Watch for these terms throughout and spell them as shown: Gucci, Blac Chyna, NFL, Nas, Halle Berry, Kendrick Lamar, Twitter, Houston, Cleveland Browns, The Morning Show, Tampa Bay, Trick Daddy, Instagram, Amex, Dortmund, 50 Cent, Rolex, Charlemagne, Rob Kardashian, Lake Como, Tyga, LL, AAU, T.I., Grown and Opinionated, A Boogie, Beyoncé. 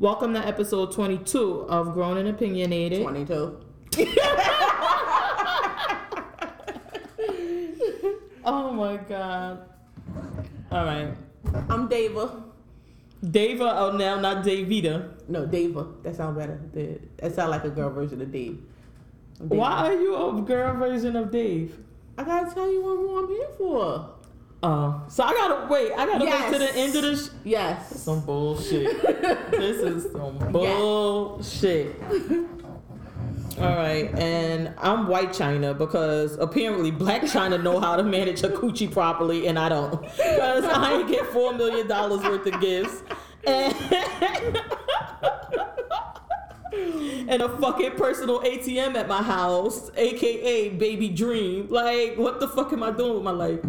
Welcome to episode 22 of Grown and Opinionated. 22. Oh my God. All right. I'm Dava. Dava, oh now not Davita. No, Dava. That sounds better. That sounds like a girl version of Dave. Dave. Why are you a girl version of Dave? I gotta tell you what I'm here for. So I gotta wait. Wait to the end of this. Yes. Some bullshit. This is some bullshit. Yes. All right, and I'm White Chyna because apparently Blac Chyna know how to manage a coochie properly, and I don't because I ain't get $4 million worth of gifts and a fucking personal ATM at my house, aka Baby Dream. Like, what the fuck am I doing with my life?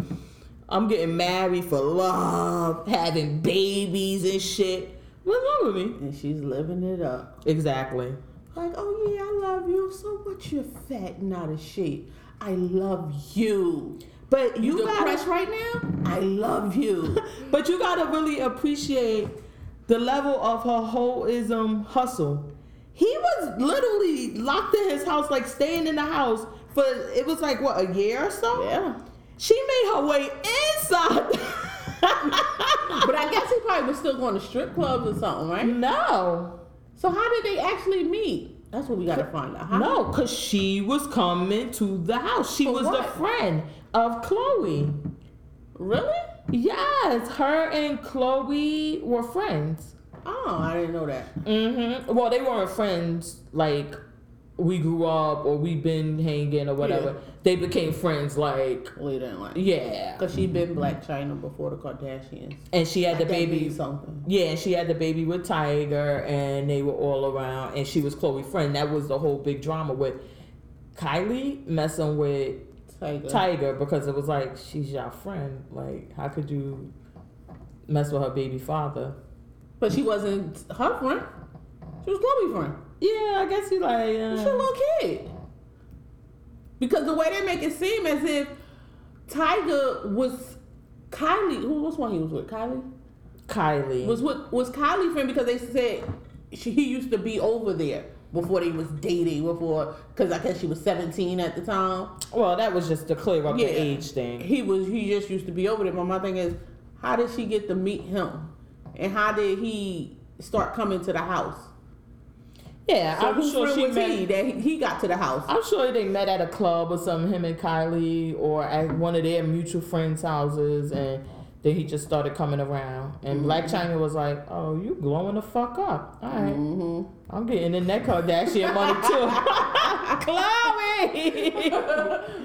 I'm getting married for love, having babies and shit. What's wrong with me? And she's living it up. Exactly. Like, oh yeah, I love you. So what? You're fat and out of shape. I love you. But you depressed right now? I love you. But you gotta really appreciate the level of her holism hustle. He was literally locked in his house, like staying in the house for it was like what, a year or so? Yeah. She made her way inside. But I guess he probably was still going to strip clubs or something, right? No. So how did they actually meet? That's what we gotta find out. How? No, because she was coming to the house. She was the friend of Khloé. Really? Yes, her and Khloé were friends. Oh, I didn't know that. Mm-hmm. Well, they weren't friends like we grew up or we've been hanging or whatever. Yeah. They became friends like later in life. Yeah, because she'd been Blac Chyna before the Kardashians, and she had the baby. Something. Yeah, and she had the baby with Tyga, and they were all around, and she was Khloé's friend. That was the whole big drama with Kylie messing with Tyga because it was like, she's your friend. Like, how could you mess with her baby father? But she wasn't her friend. She was Khloé's friend. Yeah, I guess he like. She's a little kid. Because the way they make it seem as if Tyga was Kylie. What's one he was with? Kylie. Was Kylie friend because they said he used to be over there before they was dating. Because I guess she was 17 at the time. Well, that was just to clear up the age thing. He just used to be over there. But my thing is, how did she get to meet him? And how did he start coming to the house? Yeah, so I'm sure she met that he got to the house. I'm sure they met at a club or something, him and Kylie, or at one of their mutual friends' houses, and then he just started coming around. And Blac Chyna was like, "Oh, you glowing the fuck up? All right, I'm getting in that Kardashian money too." Khloé,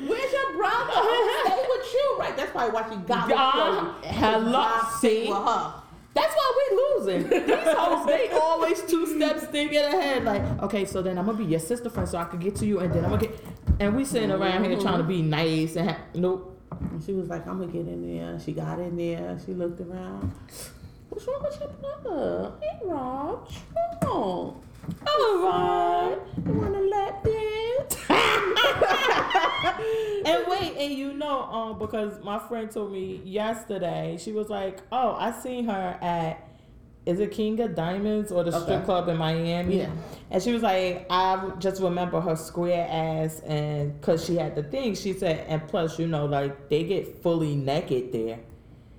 where's your brother? Stay with you, right? That's probably why she got with Khloé. Hello, see. With her. That's why we losing. These hoes, they always two steps thinking ahead. Like, okay, so then I'm gonna be your sister friend, so I can get to you, and then I'm gonna get. And we sitting around here trying to be nice and nope. And she was like, I'm gonna get in there. She got in there. She looked around. What's wrong with your brother? Hey, Rob, what's wrong? Oh, Rob, you wanna let this? And wait, and you know, because my friend told me yesterday, she was like, "Oh, I seen her at, is it King of Diamonds or the strip club in Miami?" Yeah. And she was like, "I just remember her square ass, and because she had the thing," she said, "and plus, you know, like they get fully naked there."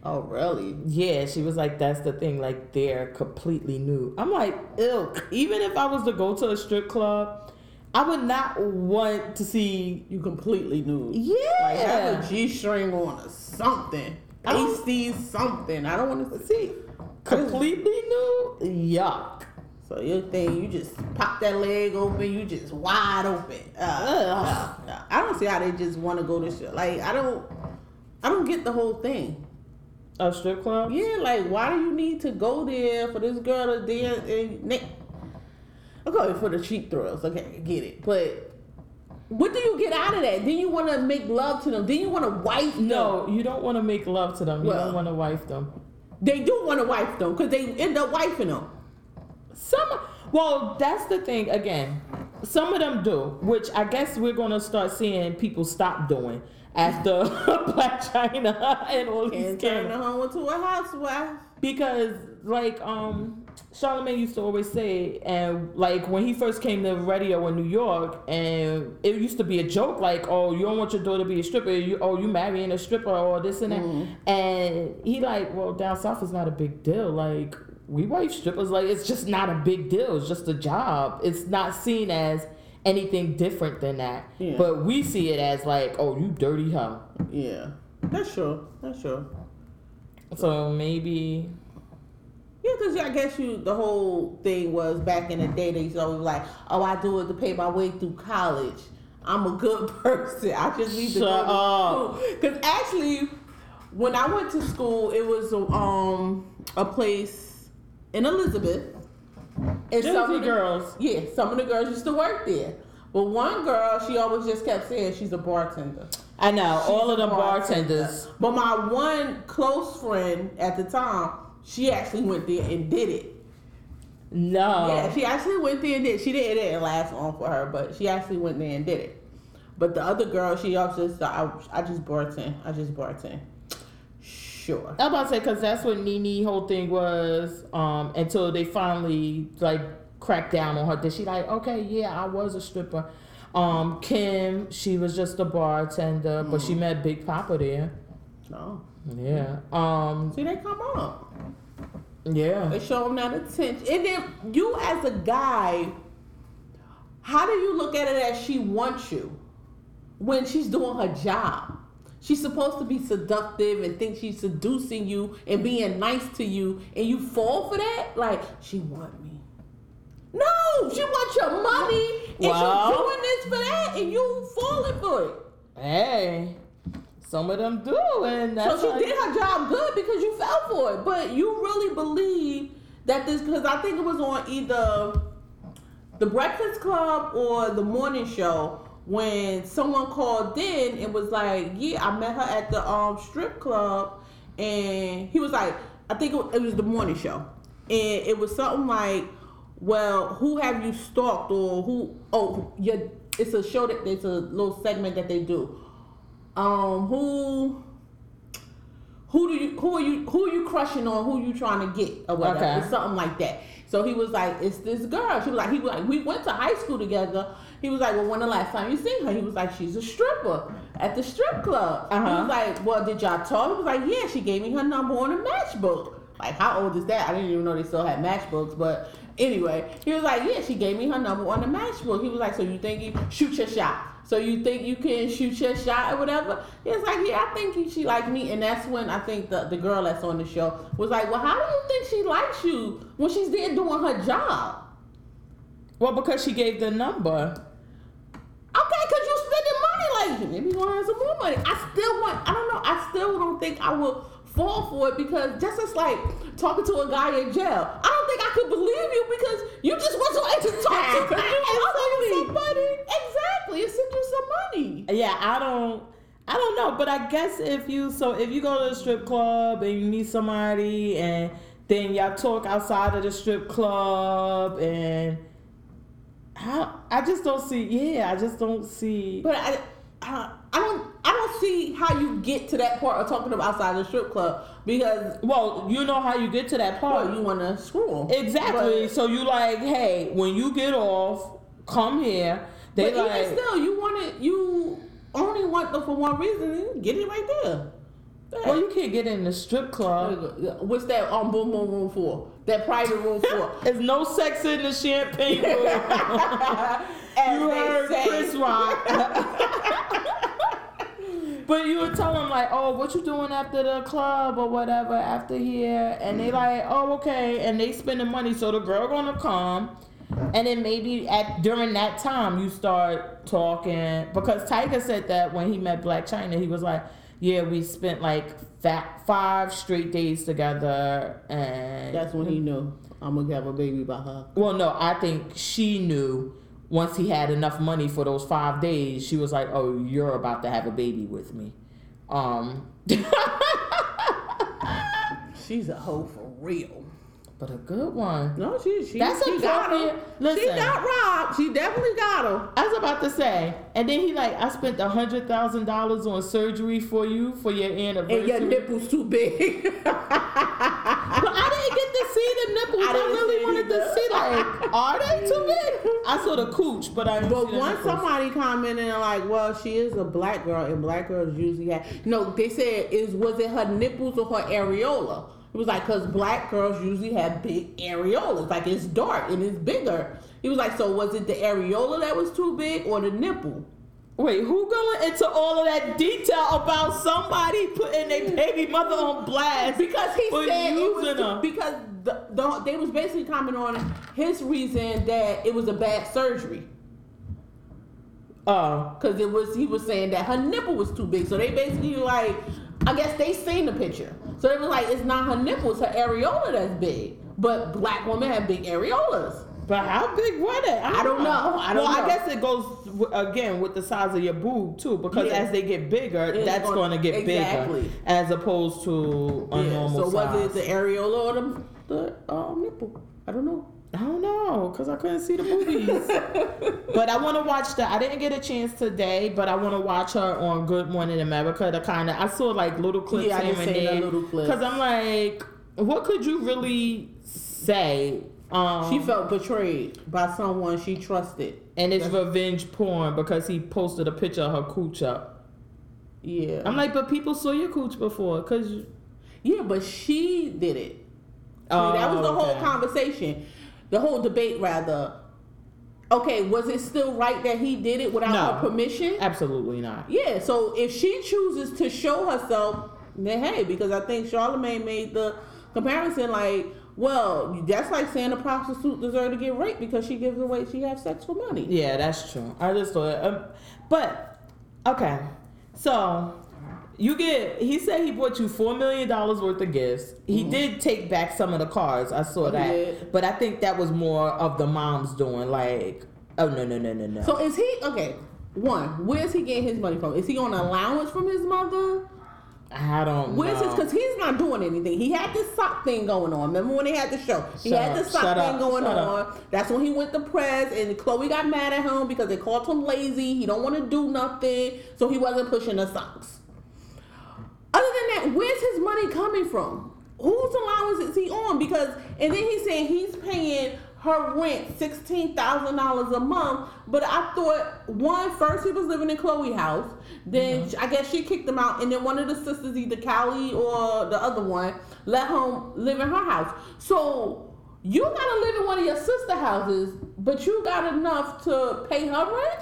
Oh, really? Yeah, she was like, that's the thing. Like, they're completely nude. I'm like, ew. Even if I was to go to a strip club, I would not want to see you completely nude. Yeah. Like, have a G-string on or something. Pasties, something. I don't want to see. Completely nude? Yuck. So your thing, you just pop that leg open, you just wide open. I don't see how they just want to go to shit. Like, I don't get the whole thing. A strip club? Yeah, like, why do you need to go there for this girl to dance? I'm going for the cheap thrills. Okay, I get it. But what do you get out of that? Then you want to make love to them. Then you want to wife them. No, you don't want to make love to them. You don't want to wife them. They do want to wife them because they end up wifing them. Well, that's the thing, again. Some of them do, which I guess we're going to start seeing people stop doing. After Blac Chyna and all these kids. Can't turn her home into a housewife. Because, like, Charlemagne used to always say, and like when he first came to radio in New York, and it used to be a joke, like, oh, you don't want your daughter to be a stripper, you marrying a stripper or this and that. Mm-hmm. And he like, well, down south is not a big deal. Like, we wife strippers, like, it's just not a big deal. It's just a job. It's not seen as anything different than that. Yeah. But we see it as like, oh, you dirty hoe. Yeah, that's true. That's true. So maybe. Yeah, because I guess the whole thing was back in the day, they used to always like, oh, I do it to pay my way through college. I'm a good person. I just need to go to school. Because actually, when I went to school, it was a place in Elizabeth. And some of the girls. Yeah, some of the girls used to work there. But one girl, she always just kept saying she's a bartender. I know, all of them bartenders. But my one close friend at the time, she actually went there and did it. No. Yeah, she actually went there and did it. She didn't, it didn't last long for her, but she actually went there and did it. But the other girl, she also said, I just bartend. I just bartend. Sure. I'm about to say, because that's what Nene whole thing was, until they finally, like, cracked down on her. Then she like, okay, yeah, I was a stripper. Kim, she was just a bartender, but she met Big Papa there. Oh. Yeah. See, they come up. Yeah. They show them that attention. And then you as a guy, how do you look at it as she wants you when she's doing her job? She's supposed to be seductive and think she's seducing you and being nice to you, and you fall for that? Like, she want me. No, she wants your money, and you're doing this for that, and you falling for it. Hey. Some of them do, and that's so she did her job good because you fell for it. But you really believe that this, because I think it was on either The Breakfast Club or The Morning Show when someone called in and was like, "Yeah, I met her at the strip club," and he was like, "I think it was The Morning Show," and it was something like, "Well, who have you stalked or who?" Oh, yeah, it's a show that it's a little segment that they do. Who are you crushing on? Who you trying to get or whatever? Okay. It's something like that. So he was like, it's this girl. He was like, we went to high school together. He was like, well, when the last time you seen her? He was like, she's a stripper at the strip club. Uh-huh. He was like, well, did y'all talk? He was like, yeah, she gave me her number on a matchbook. Like, how old is that? I didn't even know they still had matchbooks, but anyway, he was like, yeah, she gave me her number on the matchbook. He was like, so you think you shoot your shot? So you think you can shoot your shot or whatever? It's like, yeah, I think she liked me. And that's when I think the girl that's on the show was like, well, how do you think she likes you when she's there doing her job? Well, because she gave the number. Okay, because you spending money, like, maybe you're going to have some more money. I still don't think I will fall for it, because just as like talking to a guy in jail. I don't think I could believe you because you just want somebody to talk to because you somebody. Exactly. It sent you some money. Yeah, I don't know, but I guess if you go to a strip club and you meet somebody and then y'all talk outside of the strip club and I just don't see. But I don't see how you get to that part of talking about outside the strip club because... Well, you know how you get to that part. Well, you want to screw them. Exactly. But, so you like, hey, when you get off, come here. They but like, even still, you only want them for one reason and you get it right there. Yeah. Well, you can't get in the strip club. What's that boom boom room for? That private room for? There's no sex in the champagne room. You heard Chris Rock. But you would tell them, like, oh, what you doing after the club or whatever, after here? And they like, oh, okay. And they spending money. So the girl going to come. And then maybe during that time, you start talking. Because Tyga said that when he met Blac Chyna, he was like, yeah, we spent, like, 5 straight days together. And that's when he knew, I'm going to have a baby by her. Well, no, I think she knew. Once he had enough money for those 5 days, she was like, oh, you're about to have a baby with me. She's a hoe for real. But a good one. No, she got him. Listen, she got robbed. She definitely got him. I was about to say. And then he like, I spent $100,000 on surgery for you for your anniversary. And your nipple's too big. But I didn't get to see the nipple. nipples. I really wanted to see, like, are they too big? I saw the cooch, but I didn't see the nipples. Somebody commented, like, well, she is a black girl, and black girls usually have... No, they said, was it her nipples or her areola? It was like, because black girls usually have big areolas. Like, it's dark and it's bigger. He was like, so was it the areola that was too big or the nipple? Wait, who going into all of that detail about somebody putting their baby mother on blast? Because he said it was because they was basically commenting on his reason that it was a bad surgery. Because he was saying that her nipple was too big. So they basically like, I guess they seen the picture. So they was like, it's not her nipple, it's her areola that's big. But black women have big areolas. But how big were they? I don't know. I guess it goes, again, with the size of your boob, too, because as they get bigger, that's going to get bigger, as opposed to a normal size. So was it the areola or the nipple? I don't know, because I couldn't see the boobies. But I want to watch that. I didn't get a chance today, but I want to watch her on Good Morning America. I saw, like, little clips. Yeah, I just seen that little clip. Because I'm like, what could you really say? She felt betrayed by someone she trusted. And it's revenge porn because he posted a picture of her cooch up. Yeah. I'm like, but people saw your cooch before. Yeah, but she did it. That was the whole conversation. The whole debate, rather. Okay, was it still right that he did it without her permission? Absolutely not. Yeah, so if she chooses to show herself, then hey, because I think Charlemagne made the comparison like, well, that's like saying a prostitute deserves to get raped because she gives away, she has sex for money. Yeah, that's true. I just thought, but okay. So he said he bought you $4 million worth of gifts. He did take back some of the cars. I saw that, but I think that was more of the mom's doing. Like, oh no. So is he okay? One, where's he getting his money from? Is he on allowance from his mother? I don't know. Because he's not doing anything. He had this sock thing going on. Remember when they had the show? That's when he went to press, and Khloé got mad at him because they called him lazy. He don't want to do nothing, so he wasn't pushing the socks. Other than that, where's his money coming from? Whose allowance is he on? Because, and then he said he's paying her rent $16,000 a month, but I thought first he was living in Khloé's house, then I guess she kicked him out, and then one of the sisters, either Kylie or the other one, let him live in her house. So you gotta live in one of your sister houses, but you got enough to pay her rent?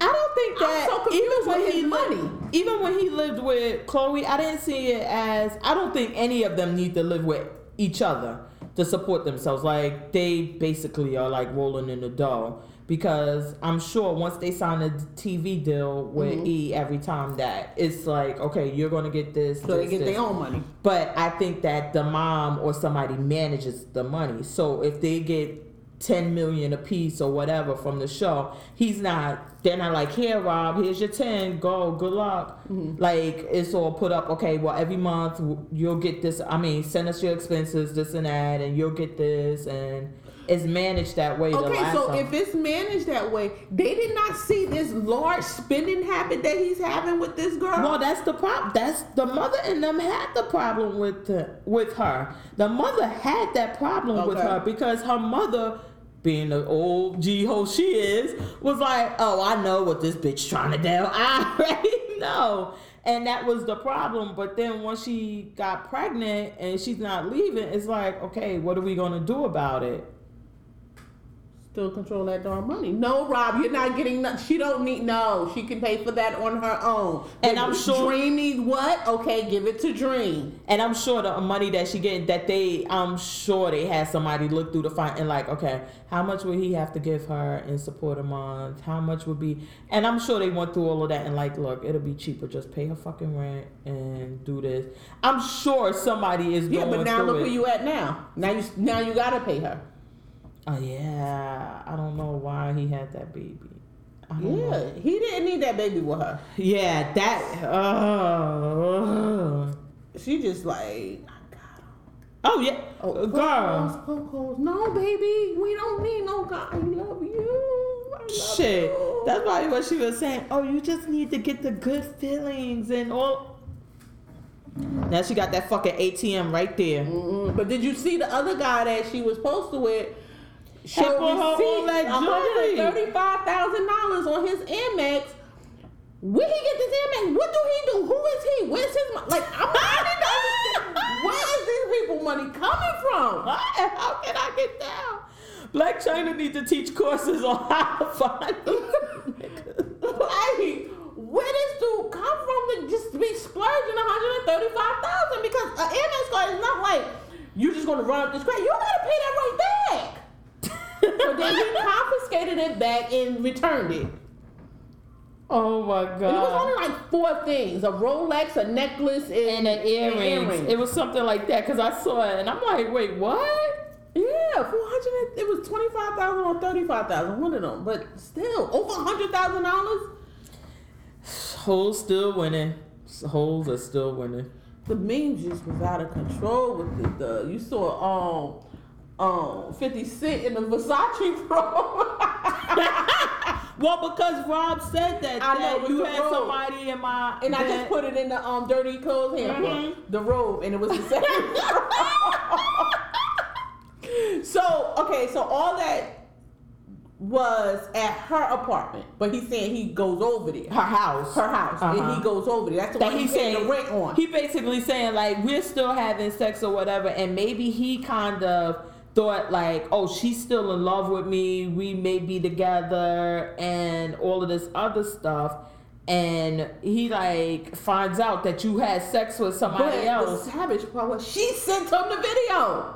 I don't think that. I'm so confused with his money. Even when he lived with Khloé, I didn't see it as. I don't think any of them need to live with each other to support themselves. Like, they basically are like rolling in the dough, because I'm sure once they sign a TV deal with E, every time that it's like, okay, you're going to get this. So they get their own money. But I think that the mom or somebody manages the money. So if they get $10 million a piece or whatever from the show, they're not like, here, Rob, here's your 10, go, good luck. Like, it's all put up, okay, well, every month you'll get this, send us your expenses, this and that, and you'll get this, and it's managed that way. Okay, so if it's managed that way, they did not see this large spending habit that he's having with this girl? Well, that's the problem. That's the mother and them had the problem with her. The mother had that problem with her because her mother, being the old G-ho she is, was like, oh, I know what this bitch trying to do. I already know. And that was the problem. But then once she got pregnant and she's not leaving, it's like, okay, what are we going to do about it? Still control that darn money. No, Rob, you're not getting nothing. She don't need, no. She can pay for that on her own. And I'm sure. Dream needs what? Okay, give it to Dream. And I'm sure the money that she getting, I'm sure they had somebody look through the fund and like, okay, how much would he have to give her in support a month? How much would be, and I'm sure they went through all of that and like, look, it'll be cheaper. Just pay her fucking rent and do this. I'm sure somebody is going through it. Yeah, but now look where you at now. Now you gotta pay her. Oh, yeah. I don't know why he had that baby. Yeah, he didn't need that baby with her. Yeah, that... She just like... I got him. Oh, yeah. Oh, girl. Coco's. No, baby. We don't need no God. I love you. I love you. That's probably what she was saying. Oh, you just need to get the good feelings and all... Now she got that fucking ATM right there. Mm-hmm. But did you see the other guy that she was posted with? She put her all that jewelry. $135,000 on his Amex. Where he get this Amex? What do he do? Who is he? Where's his money? Like, I'm not understanding. Where is these people money coming from? How can I get down? Blac Chyna need to teach courses on how to find them. Like, where this dude come from to just be splurging $135,000? Because an Amex card is not like you just gonna run up this credit. You gotta pay that right back. So then he confiscated it back and returned it. Oh my God! And it was only like four things: a Rolex, a necklace, and an earring. It was something like that because I saw it and I'm like, wait, what? Yeah, $400. It was $25,000 or $35,000, one of them. But still, over $100,000. Hoes still winning. Hoes are still winning. The meme just was out of control with it. You saw 50 Cent in the Versace promo. Well, because Rob said that you had robe. Somebody in my... And I just put it in the Dirty Clothes hamper, the robe, and it was the same. So all that was at her apartment, but he's saying he goes over there. Her house. Uh-huh. And he goes over there. That's the one he's saying the rent on. He basically saying, like, we're still having sex or whatever, and maybe he kind of... thought like, oh, she's still in love with me, we may be together and all of this other stuff, and he like finds out that you had sex with somebody else. The savage part was she sent him the video.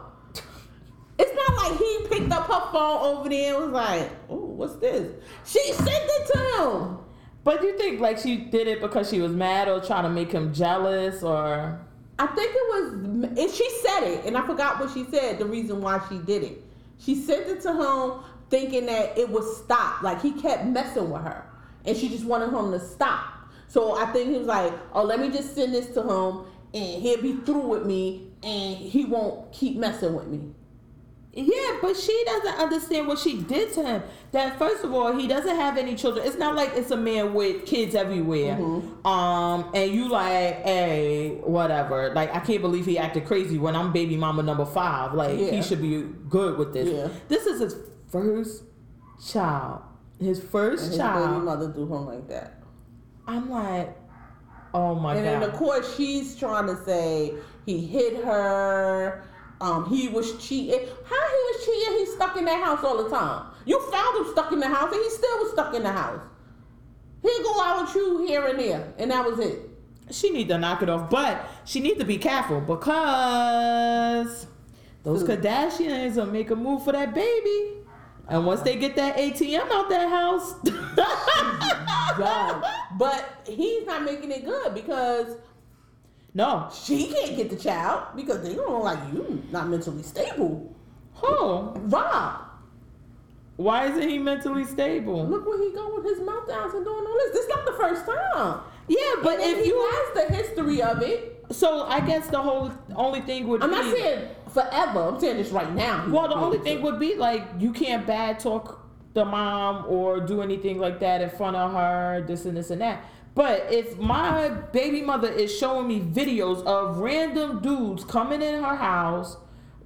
It's not like he picked up her phone over there and was like, oh, what's this? She sent it to him. But you think like she did it because she was mad or trying to make him jealous or... I think it was, she said it, and I forgot what she said, the reason why she did it. She sent it to him thinking that it would stop. Like, he kept messing with her, and she just wanted him to stop. So I think he was like, oh, let me just send this to him, and he'll be through with me, and he won't keep messing with me. Yeah, but she doesn't understand what she did to him. That, first of all, he doesn't have any children. It's not like it's a man with kids everywhere. Mm-hmm. And you like, hey, whatever. Like, I can't believe he acted crazy when I'm baby mama number 5. Like, He should be good with this. Yeah. This is his first child. His baby mother do him like that. I'm like, oh, my God. And then, of course, she's trying to say he hit her. He was cheating. How he was cheating? He's stuck in that house all the time. You found him stuck in the house, and he still was stuck in the house. He'll go out with you here and there, and that was it. She need to knock it off, but she need to be careful because those Kardashians will make a move for that baby. And once they get that ATM out that house. God. But he's not making it good because... No. She can't get the child because they don't like you, not mentally stable. Who? Rob. Why isn't he mentally stable? Look where he go with his meltdowns and doing all this. This is not the first time. Yeah, but if you has the history of it. So I guess the whole only thing would be... I'm not saying forever. I'm saying this right now. Well, the only thing would be like you can't bad talk the mom or do anything like that in front of her, this and this and that. But if my baby mother is showing me videos of random dudes coming in her house,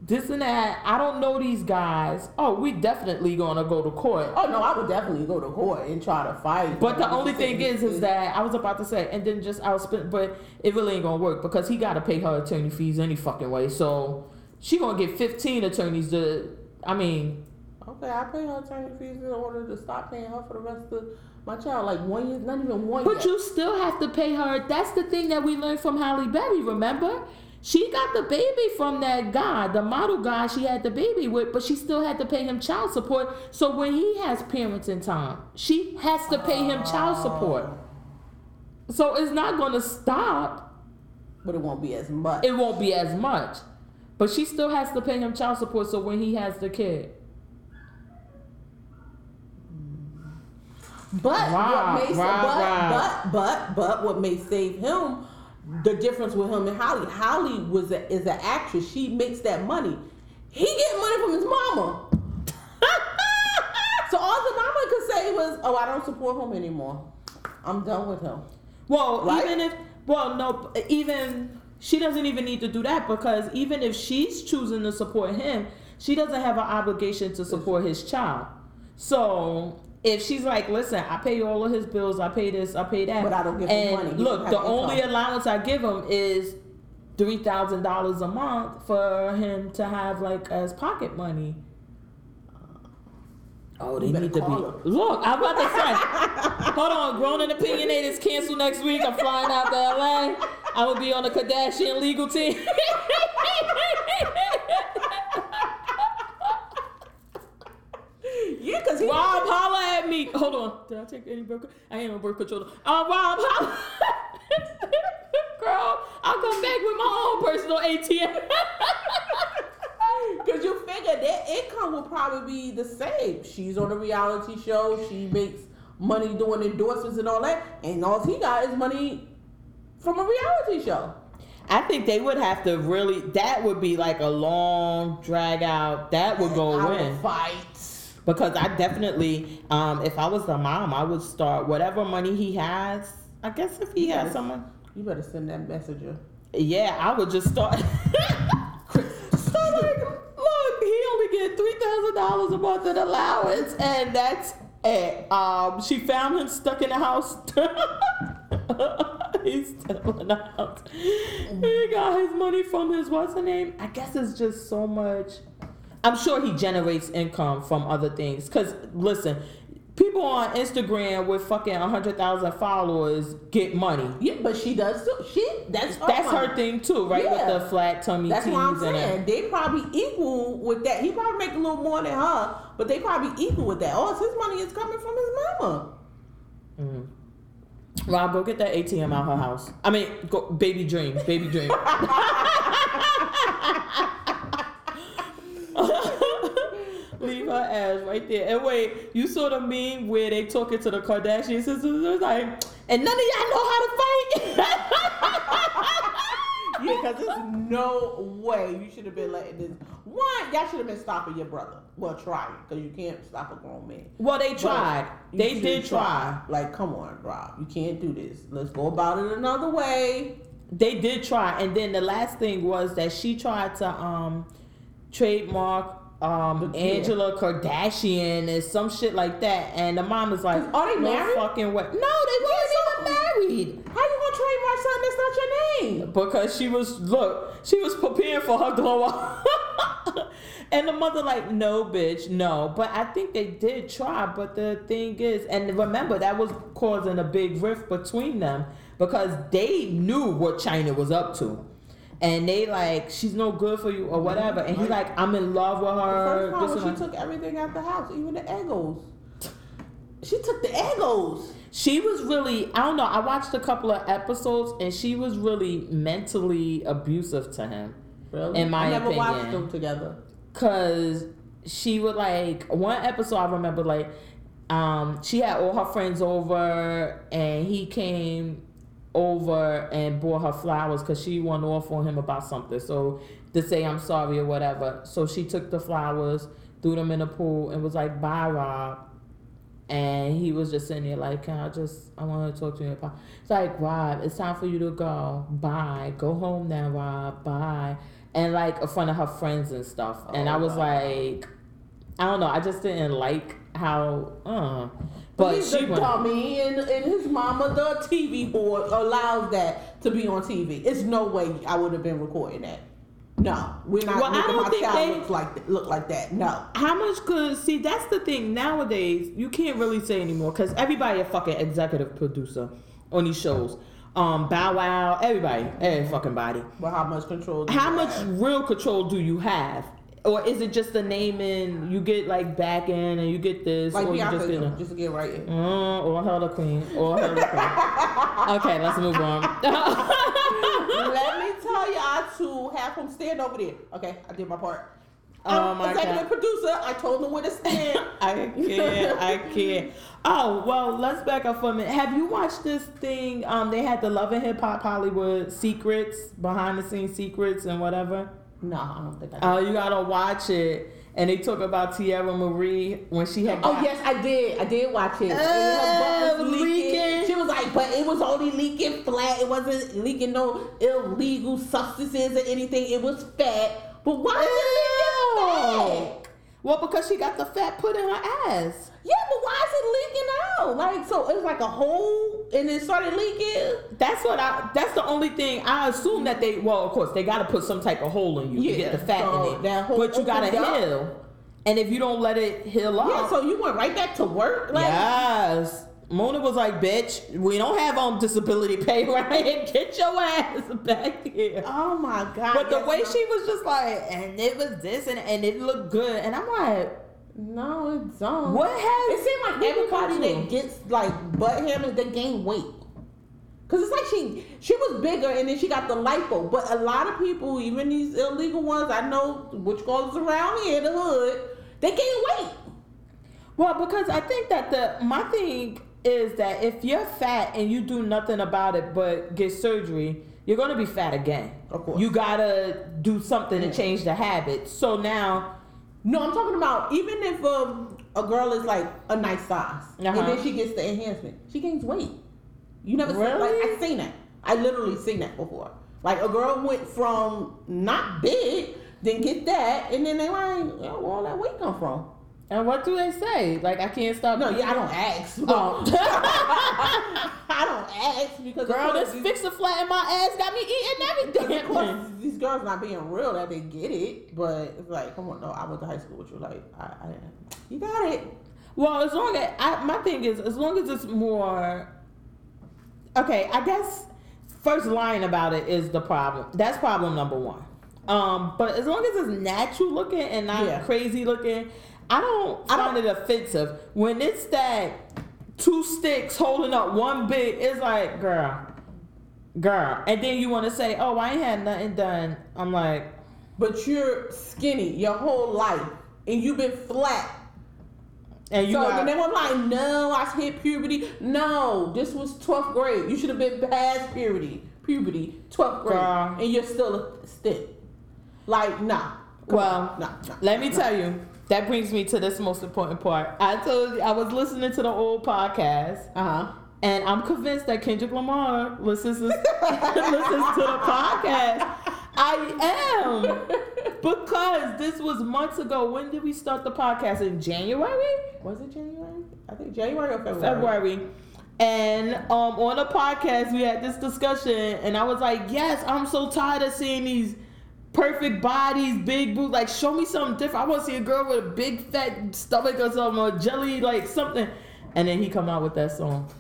this and that, I don't know these guys. Oh, we definitely gonna go to court. Oh no, I would definitely go to court and try to fight. But the only thing is that I was about to say, and then just outspend. But it really ain't gonna work because he gotta pay her attorney fees any fucking way. So she gonna get 15 attorneys. Okay, I pay her attorney fees in order to stop paying her for the rest of my child, like 1 year, not even 1 year. But you still have to pay her. That's the thing that we learned from Halle Berry, remember? She got the baby from that guy, the model guy she had the baby with, but she still had to pay him child support. So when he has parenting time, she has to pay him child support. So it's not going to stop. But it won't be as much. But she still has to pay him child support so when he has the kid. But, what may save him, the difference with him and Holly. Holly is an actress. She makes that money. He getting money from his mama. So all the mama could say was, oh, I don't support him anymore. I'm done with him. Well, right? even if, well, no, even she doesn't even need to do that, because even if she's choosing to support him, she doesn't have an obligation to support his child. So if she's like, listen, I pay all of his bills, I pay this, I pay that, but I don't give him money. Look, the only allowance I give him is $3,000 a month for him to have like as pocket money. Oh, they need to be. Him. Look, I'm about to say, hold on, Grown and Opinionated is canceled next week. I'm flying out to LA. I will be on the Kardashian legal team. Yeah, because Rob, holla at me. Hold on. Did I take any birth control? I ain't on birth control. Rob, holla. Girl, I'll come back with my own personal ATM. Because you figure their income will probably be the same. She's on a reality show. She makes money doing endorsements and all that. And all he got is money from a reality show. I think they would have to really... That would be like a long drag out. That would go in. Fight. Because I definitely... if I was the mom, I would start whatever money he has. I guess if he has someone... You better send that messenger. Yeah, I would just start... Get $3,000 a month in allowance, and that's it. She found him stuck in the house. He's still in the house. He got his money from his what's her name? I guess it's just so much. I'm sure he generates income from other things. Cause listen, people on Instagram with fucking 100,000 followers get money. Yeah, but she does too. That's her thing too, right? Yeah. With the flat tummy. That's what I'm saying. They probably equal with that. He probably make a little more than her, but they probably equal with that. Oh, his money is coming from his mama. Mm-hmm. Rob, go get that ATM out her house. I mean, go, baby dream. Leave her ass right there. And wait, you saw the meme where they talking to the Kardashian sisters? It's like, and none of y'all know how to fight. Yeah, because there's no way you should have been letting this. One, y'all should have been stopping your brother. Well, trying, because you can't stop a grown man. Well, they tried. They did try. Like, come on, Rob. You can't do this. Let's go about it another way. They did try. And then the last thing was that she tried to trademark Angela Kardashian and some shit like that, and the mom is like, "Are they married? Fucking way. No, they weren't even married. How you gonna trademark something that's not your name?" Because she was preparing for her glow up, and the mother like, "No, bitch, no." But I think they did try. But the thing is, and remember that was causing a big rift between them because they knew what Chyna was up to. And they like, she's no good for you or whatever. And he's like, I'm in love with her. The first time she took everything out the house, even the Eggos. She took the Eggos. She was really, I don't know, I watched a couple of episodes and she was really mentally abusive to him. Really? In my opinion. I never watched them together. Because she would like, one episode I remember like, she had all her friends over and he came over and bought her flowers because she went off on him about something. So to say I'm sorry or whatever. So she took the flowers, threw them in the pool, and was like, "Bye, Rob." And he was just sitting there like, "Can I want to talk to you about." It's like, "Rob, it's time for you to go. Bye. Go home now, Rob. Bye." And like in front of her friends and stuff. And I was like, I don't know. I just didn't like how. But he's a dummy, and his mama, the TV board, allows that to be on TV. It's no way I would have been recording that. No, we're not. Well, I don't think they look like that. No. How much could see? That's the thing nowadays. You can't really say anymore because everybody a fucking executive producer on these shows. Bow Wow, everybody, every fucking body. Well, how much control? Real control do you have? Or is it just the naming? You get like back in and you get this, like, or you just get right in. Or Hella Queen, Okay, let's move on. Let me tell y'all to have him stand over there. Okay, I did my part. Oh my god! Executive producer, I told him where to stand. I can't. Oh well, let's back up for a minute. Have you watched this thing? They had the Love and Hip Hop Hollywood secrets, behind the scenes secrets, and whatever. No, I don't think I did. Oh, you gotta watch it. And they talk about Tierra Marie when she had. Oh yes, I did. I did watch it. Her butt was leaking. She was like, but it was only leaking flat. It wasn't leaking no illegal substances or anything. It was fat. But why did it leak fat? Well, because she got the fat put in her ass. Yeah, but why is it leaking out? Like, so it was like a hole and it started leaking? That's the only thing. I assume that they, well, of course, they got to put some type of hole in you to get the fat in it. That hole, but you got to heal. And if you don't let it heal up. Yeah, so you went right back to work? Like, yes. Mona was like, bitch, we don't have disability pay, right? Get your ass back here. Oh, my God. But the way she was just like, and it was this, and it looked good. And I'm like, no, it don't. What has... It seemed like everybody that gets, like, butt hammers, they gain weight. Because it's like she was bigger, and then she got the lipo. But a lot of people, even these illegal ones, I know which girls around here in the hood, they gain weight. Well, because I think that my thing... is that if you're fat and you do nothing about it but get surgery, you're going to be fat again. Of course. You got to do something to change the habit. So now... No, I'm talking about even if a girl is like a nice size and then she gets the enhancement, she gains weight. You never seen... Like, I've seen that. I literally seen that before. Like a girl went from not big, then get that, and then they like, oh, where all that weight come from? And what do they say? Like, I can't stop. No, yeah, I don't ask. Oh. I don't ask because... Girl, this fixer flat in my ass got me eating everything. Of course, these girls not being real that they get it. But it's like, come on, no, I went to high school with you. Like, I didn't. You got it. Well, as long as... my thing is, as long as it's more... Okay, I guess first lying about it is the problem. That's problem number one. But as long as it's natural looking and not crazy looking... I don't find it offensive. When it's that two sticks holding up one big, it's like, girl. And then you want to say, oh, I ain't had nothing done. I'm like. But you're skinny your whole life, and you've been flat. And then they were like, no, I hit puberty. No, this was 12th grade. You should have been past puberty, 12th grade. Girl. And you're still a stick. Like, nah. Let me tell you. That brings me to this most important part. I told you, I was listening to the old podcast, and I'm convinced that Kendrick Lamar listens to the podcast. I am, because this was months ago. When did we start the podcast? In January? Was it January? I think January or February. And on the podcast, we had this discussion, and I was like, yes, I'm so tired of seeing these perfect bodies, big boobs. Like, show me something different. I want to see a girl with a big fat stomach or something, or jelly, like something. And then he come out with that song.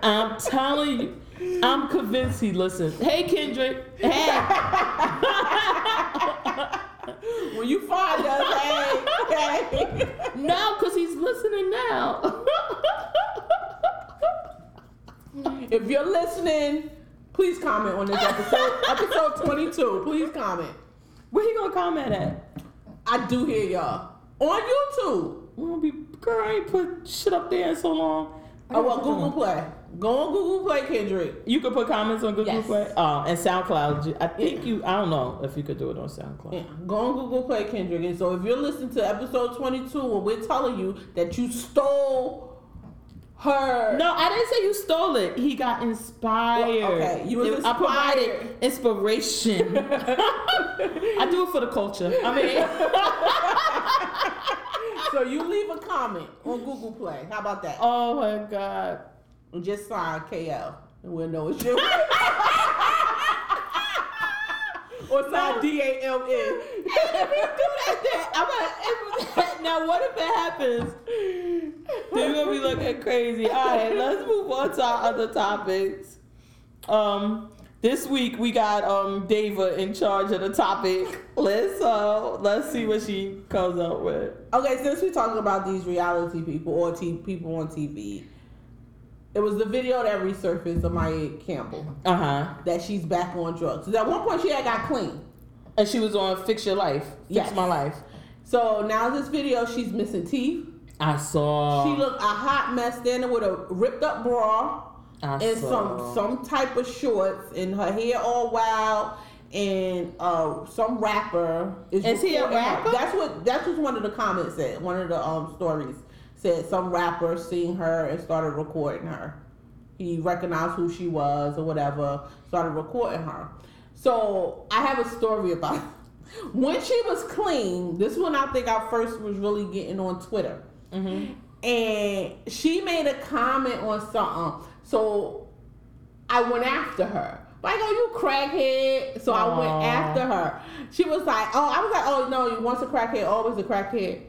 I'm telling you, I'm convinced he listens. Hey, Kendrick. Hey. When you find us, hey. No, because he's listening now. If you're listening, please comment on this episode. Episode 22. Please comment. Where you gonna comment at? I do hear y'all. On YouTube. We gonna be... Girl, I ain't put shit up there in so long. Oh, well, Google Play. Go on Google Play, Kendrick. You can put comments on Google Play? And SoundCloud. I think I don't know if you could do it on SoundCloud. Yeah. Go on Google Play, Kendrick. And so if you're listening to episode 22 and we're telling you that you stole... her. No, I didn't say you stole it. He got inspired. Well, okay, you was inspired. I provided inspiration. I do it for the culture. So you leave a comment on Google Play. How about that? Oh my God! Just sign KL, and we'll know it's you. Or sign DAMN. Now, what if it happens? They're going to be looking crazy. All right, let's move on to our other topics. This week, we got Dava in charge of the topic list, so let's see what she comes up with. Okay, since we're talking about these reality people or people on TV, it was the video that resurfaced of Maya Campbell that she's back on drugs. At one point, she had got clean. And she was on Fix Your Life. Fix My Life. So now this video, she's missing teeth. I saw. She looked a hot mess standing with a ripped up bra some type of shorts and her hair all wild and some rapper. Is he a rapper? That's what one of the comments said. One of the stories said some rapper seen her and started recording her. He recognized who she was or whatever, started recording her. So I have a story about it. When she was clean, this one I think I first was really getting on Twitter. Mm-hmm. And she made a comment on something. So I went after her. Like, oh, you crackhead. So I went after her. She was like, oh, I was like, oh, no, once a crackhead, always a crackhead.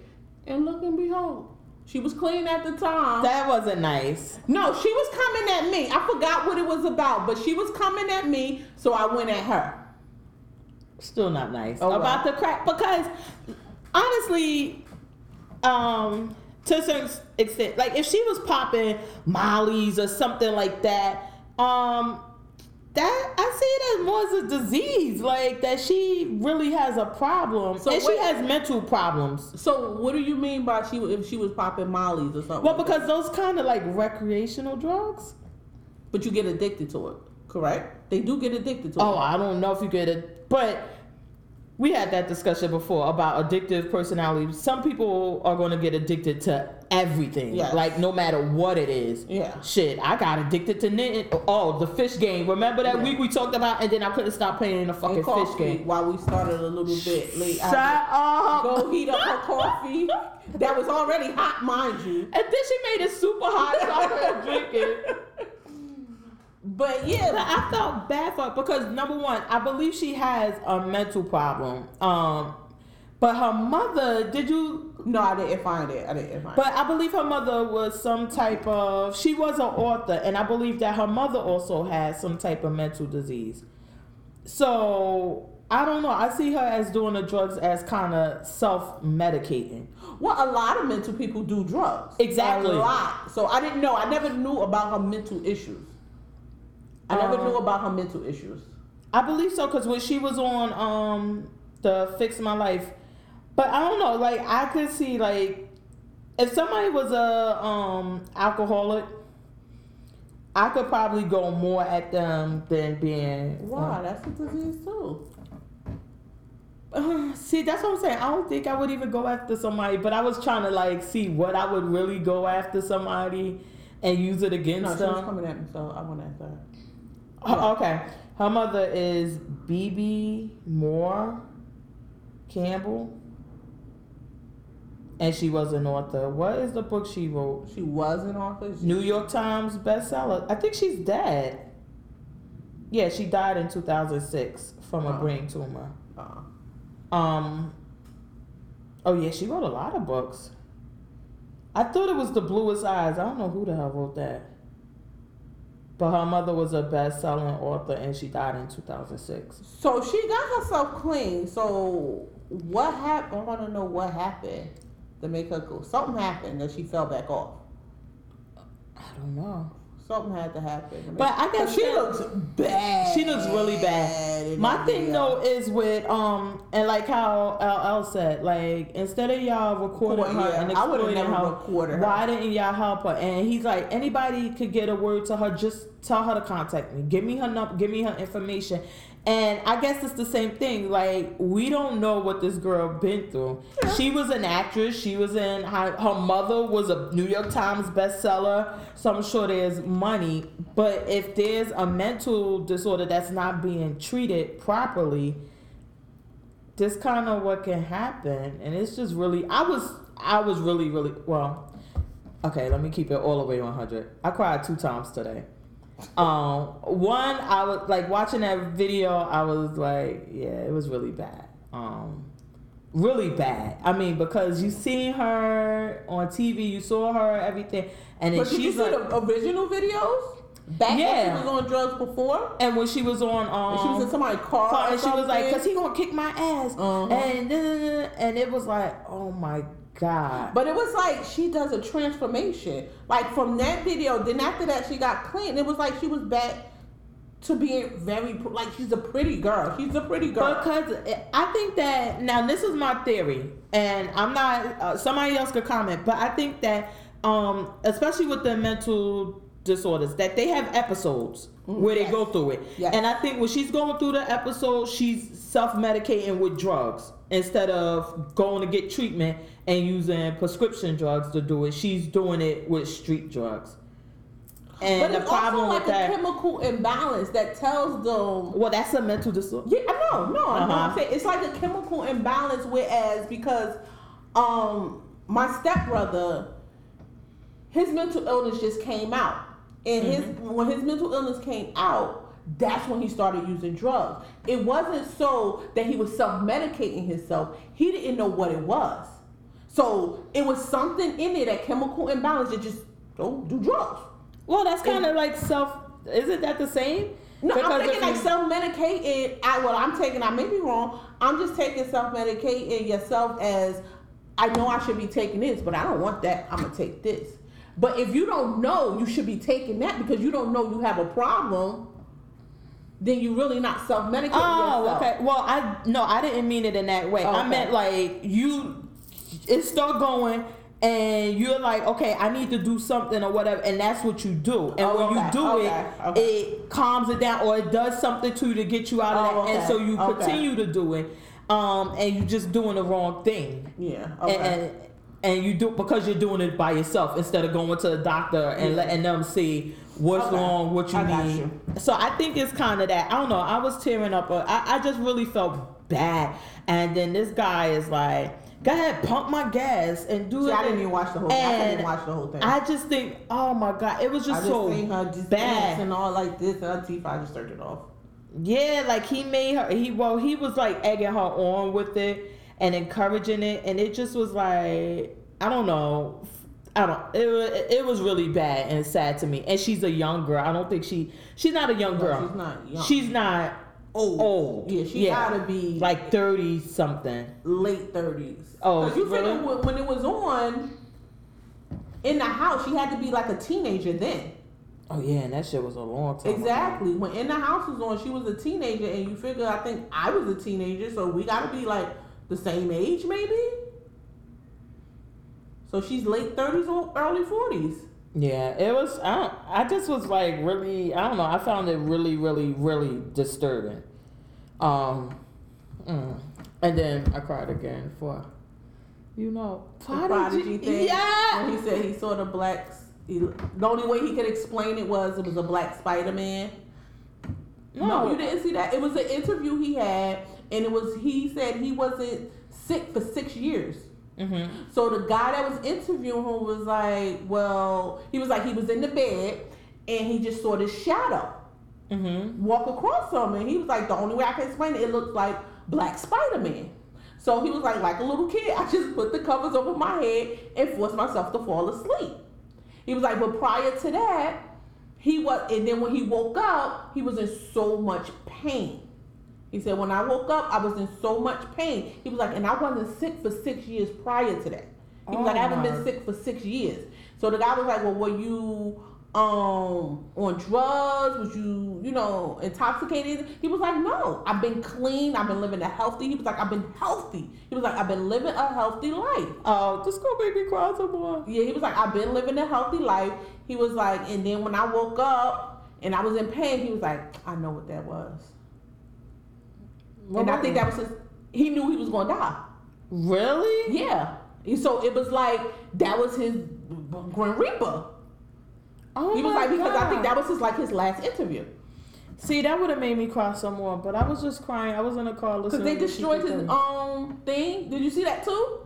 And look and behold, she was clean at the time. That wasn't nice. No, she was coming at me. I forgot what it was about, but she was coming at me, so I went at her. Still not nice. Oh, about the crack. Because, honestly, to a certain extent, like, if she was popping Molly's or something like that, that I see it as more as a disease, like that she really has a problem, so, and she has mental problems. So what do you mean by if she was popping Molly's or something? Well, because those kind of like recreational drugs, but you get addicted to it, correct? They do get addicted to it. Oh, I don't know if you get it, but we had that discussion before about addictive personality. Some people are going to get addicted to everything, yes. Like no matter what it is. Yeah. Shit, I got addicted to knitting. Oh, the fish game. Remember that week we talked about, and then I couldn't stop playing in the fucking fish game. While we started a little bit late. Shut up. Go heat up her coffee. That was already hot, mind you. And then she made it super hot, so I couldn't drink it. But yeah, I felt bad for her because number one, I believe she has a mental problem. But her mother, did you? No, I didn't find it. But I believe her mother was some type of, she was an author, and I believe that her mother also had some type of mental disease. So I don't know. I see her as doing the drugs as kind of self-medicating. Well, a lot of mental people do drugs. Exactly. A lot. So I didn't know. I never knew about her mental issues. I believe so, because when she was on the Fix My Life, but I don't know, like, I could see, like, if somebody was a alcoholic, I could probably go more at them than being... Wow, that's a disease, too. See, that's what I'm saying. I don't think I would even go after somebody, but I was trying to, like, see what I would really go after somebody and use it against them. No, she was coming at me, so I went after her. Oh, okay. Her mother is Bebe Moore Campbell, and she was an author. What is the book she wrote? She was an author? New York Times bestseller. I think she's dead. Yeah, she died in 2006 from a brain tumor. Oh, yeah, she wrote a lot of books. I thought it was The Bluest Eyes. I don't know who the hell wrote that. But her mother was a best-selling author, and she died in 2006. So she got herself clean. So what happened? I want to know what happened to make her go. Something happened that she fell back off. I don't know. Something had to happen. But I guess she looks bad. She looks really bad. My thing, though, is with, and like how LL said, like, instead of y'all recording her and exploiting her, why didn't y'all help her? And he's like, anybody could get a word to her, just tell her to contact me. Give me her number, give me her information. And I guess it's the same thing. Like, we don't know what this girl been through. Yeah. She was an actress. She was in... Her mother was a New York Times bestseller. So I'm sure there's money. But if there's a mental disorder that's not being treated properly, this kind of what can happen. And it's just really... I was really, really... Well, okay, let me keep it all the way 100. I cried 2 times today. One, I was like watching that video. I was like, yeah, it was really bad. Really bad. I mean, because you seen her on TV, you saw her, everything. And then did you see the original videos? Back when she was on drugs before, and when she was on, she was in somebody's car, and she was like, "Cause he gonna kick my ass," and it was like, oh my God. But it was like she does a transformation, like from that video. Then after that, she got clean. It was like she was back to being very like she's a pretty girl. Because I think that now this is my theory, and I'm not. Somebody else could comment, but I think that especially with the mental disorders, that they have episodes where they go through it. Yes. And I think when she's going through the episode, she's self-medicating with drugs instead of going to get treatment and using prescription drugs to do it. She's doing it with street drugs. And but it's the problem also like with a that, chemical imbalance that tells them... Well, that's a mental disorder. Yeah, I know. No, I know what I'm saying. It's like a chemical imbalance, whereas because my stepbrother, his mental illness just came out. And when his mental illness came out, that's when he started using drugs. It wasn't so that he was self-medicating himself. He didn't know what it was. So it was something in there, that chemical imbalance, that just don't do drugs. Well, that's kind of like self... Isn't that the same? No, because I'm thinking like self-medicating... I may be wrong. I'm just taking self-medicating yourself as... I know I should be taking this, but I don't want that. I'm going to take this. But if you don't know you should be taking that because you don't know you have a problem, then you're really not self-medicating yourself. Oh, okay. Well, I didn't mean it in that way. Okay. I meant like you... It's still going... And you're like, okay, I need to do something or whatever, and that's what you do. And it calms it down, or it does something to you to get you out of that. And so you continue to do it, and you're just doing the wrong thing. Yeah. Okay. And you do it because you're doing it by yourself instead of going to the doctor and letting them see what's wrong, what you need. You. So I think it's kind of that. I don't know. I was tearing up. I just really felt bad. And then this guy is like, go ahead, pump my gas and do it. I didn't even watch the whole thing. I couldn't even watch the whole thing. I just think, oh my God, it was just so bad. I just seen her just dance and all like this, and her teeth, I just turned it off. Yeah, like he made her, he was like egging her on with it and encouraging it, and it just was like, it was really bad and sad to me. And she's a young girl. I don't think she's not a young girl. No, she's not young. She's not old. Yeah, she gotta be like 30 something. Late 30s. Oh, because you figure when it was on In the House, she had to be like a teenager then. Oh yeah, and that shit was a long time. Exactly. Ago. When In the House was on, she was a teenager, and you figure I think I was a teenager, so we gotta be like the same age maybe. So she's late 30s or early 40s. Yeah, it was. I just was like really. I don't know. I found it really, really, really disturbing. And then I cried again for, Prodigy thing. Yeah. When he said he saw the black. The only way he could explain it was a black Spider-Man. No, you didn't see that. It was an interview he had, and he said he wasn't sick for 6 years. Mm-hmm. So the guy that was interviewing him was like, he was in the bed and he just saw this shadow walk across him, and he was like, the only way I can explain it looks like Black Spider-Man. So he was like a little kid, I just put the covers over my head and forced myself to fall asleep. He was like, but prior to that, and then when he woke up, he was in so much pain. He said, when I woke up, I was in so much pain. He was like, and I wasn't sick for 6 years prior to that. He was like, I haven't been sick for 6 years. So the guy was like, well, were you on drugs? Was you, intoxicated? He was like, no, I've been clean. I've been living He was like, I've been living a healthy life. Oh, this girl made me cry some more. Yeah, he was like, I've been living a healthy life. He was like, and then when I woke up and I was in pain, he was like, I know what that was. And I think that was he knew he was going to die. Really? Yeah. So it was like, that was his Grim Reaper. Oh, he was like, because God. I think that was his last interview. See, that would have made me cry some more, but I was just crying. I was in the car listening. Because they destroyed his own thing. Did you see that too?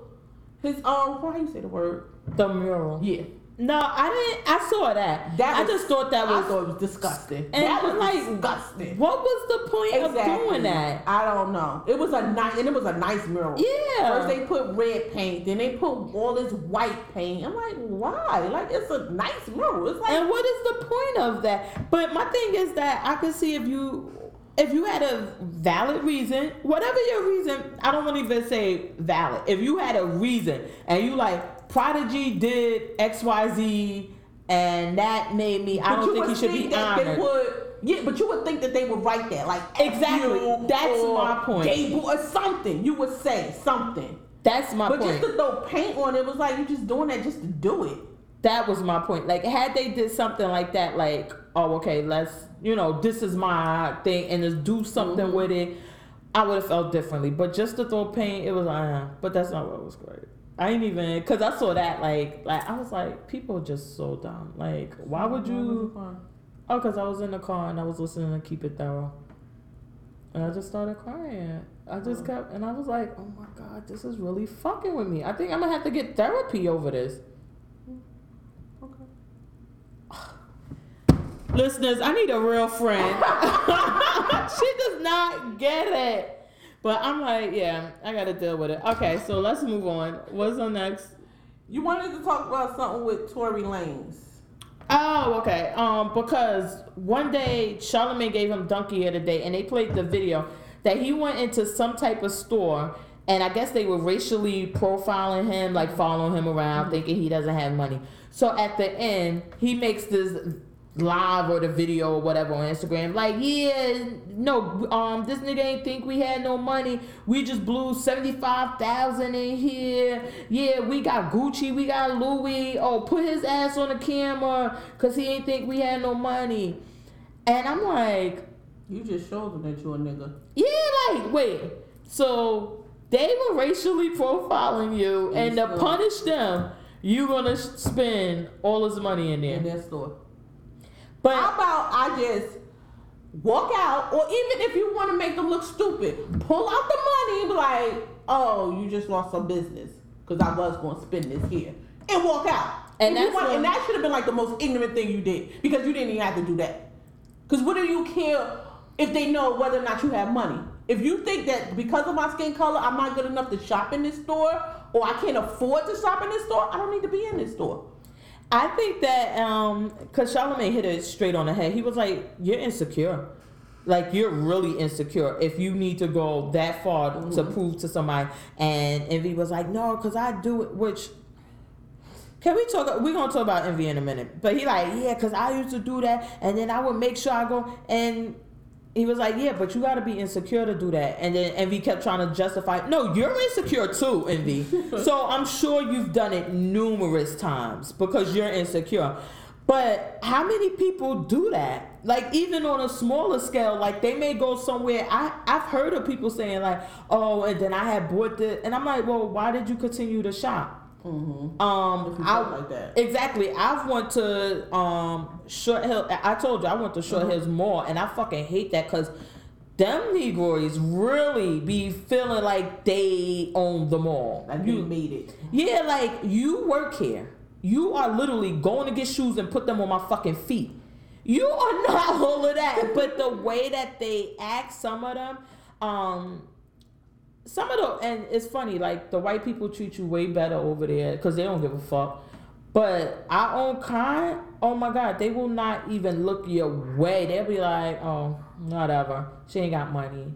His own, how do you say the word? The mural. Yeah. No, I didn't. I saw that. I just thought that was... I thought it was disgusting. And that was like... Disgusting. What was the point of doing that? I don't know. It was a nice... And it was a nice mural. Yeah. First they put red paint. Then they put all this white paint. I'm like, why? Like, it's a nice mural. It's like... And what is the point of that? But my thing is that I could see if you had a valid reason, whatever your reason, I don't want to even say valid. If you had a reason and you like, Prodigy did X, Y, Z, and that made me, I don't think he should be honored. But you would think that they would write that. Like, exactly. That's my point. Or something. You would say something. That's my point. But just to throw paint on it was like, you're just doing that just to do it. That was my point. Like, had they did something like that, like, oh, okay, let's, you know, this is my thing, and just do something mm-hmm. with it, I would have felt differently. But just to throw paint, it was, but that's not what was great. I ain't even, because I saw that, like, I was like, people are just so dumb. Like, why would you? Oh, because I was in the car, and I was listening to Keep It Thorough. And I just started crying. I just kept, and I was like, oh my God, this is really fucking with me. I think I'm going to have to get therapy over this. Okay. Listeners, I need a real friend. She does not get it. But I'm like, yeah, I got to deal with it. Okay, so let's move on. What's on next? You wanted to talk about something with Tory Lanez. Oh, okay. Because one day Charlemagne gave him Donkey of the Day, and they played the video that he went into some type of store, and I guess they were racially profiling him, like following him around, mm-hmm. thinking he doesn't have money. So at the end, he makes this live or the video or whatever on Instagram, like, yeah, no, this nigga ain't think we had no money. We just blew $75,000 in here. Yeah, we got Gucci, we got Louis. Oh, put his ass on the camera, cause he ain't think we had no money. And I'm like, you just showed him that you a nigga. Yeah, like, wait. So they were racially profiling you, and to punish them, you gonna spend all his money in there. In that store. But how about I just walk out, or even if you want to make them look stupid, pull out the money and be like, oh, you just lost some business because I was going to spend this here, and walk out. And that should have been like the most ignorant thing you did, because you didn't even have to do that. Because what do you care if they know whether or not you have money? If you think that because of my skin color, I'm not good enough to shop in this store, or I can't afford to shop in this store, I don't need to be in this store. I think that, because Charlamagne hit it straight on the head. He was like, you're insecure. Like, you're really insecure if you need to go that far mm-hmm. to prove to somebody. And Envy was like, no, because I do it, which, can we talk, we're going to talk about Envy in a minute. But he like, yeah, because I used to do that, and then I would make sure I go, and he was like, yeah, but you got to be insecure to do that. And then Envy kept trying to justify, no, you're insecure too, Envy. So I'm sure you've done it numerous times because you're insecure. But how many people do that? Like, even on a smaller scale, like, they may go somewhere. I've heard of people saying, like, oh, and then I had bought this. And I'm like, well, why did you continue to shop? Mm-hmm. Like that. Exactly. I've went to Short Hill. I told you I went to Short mm-hmm. Hills Mall, and I fucking hate that because them Negroes really be feeling like they own the mall. Like, you made it. Yeah, like, you work here. You are literally going to get shoes and put them on my fucking feet. You are not all of that. But the way that they act, some of them, and it's funny, like, the white people treat you way better over there because they don't give a fuck. But our own kind, oh my God, they will not even look your way. They'll be like, oh, whatever, she ain't got money.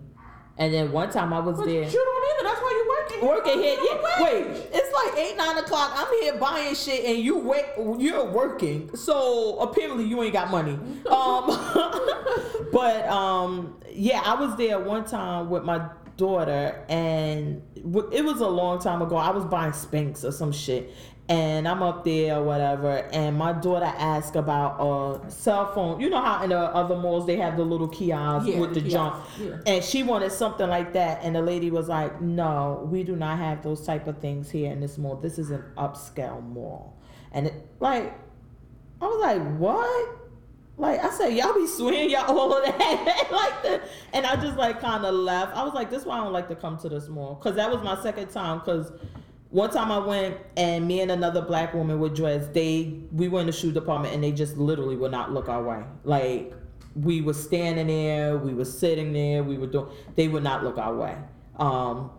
And then one time I was there. You don't either. That's why you working here. Yeah. Wait, it's like 8, 9 o'clock. I'm here buying shit, and you're working. So apparently you ain't got money. But yeah, I was there one time with my daughter, and it was a long time ago. I was buying Spanx or some shit, and I'm up there or whatever, and my daughter asked about a cell phone. You know how in the other malls they have the little kiosks with the jump, and she wanted something like that, and the lady was like, no, we do not have those type of things here in this mall. This is an upscale mall. And I was like, what? Like, I said, y'all be swearing y'all all of that. And I just, like, kind of left. I was like, this is why I don't like to come to this mall. Because that was my second time. Because one time I went, and me and another black woman with dreads, we were in the shoe department, and they just literally would not look our way. Like, we were standing there. We were sitting there. They would not look our way. And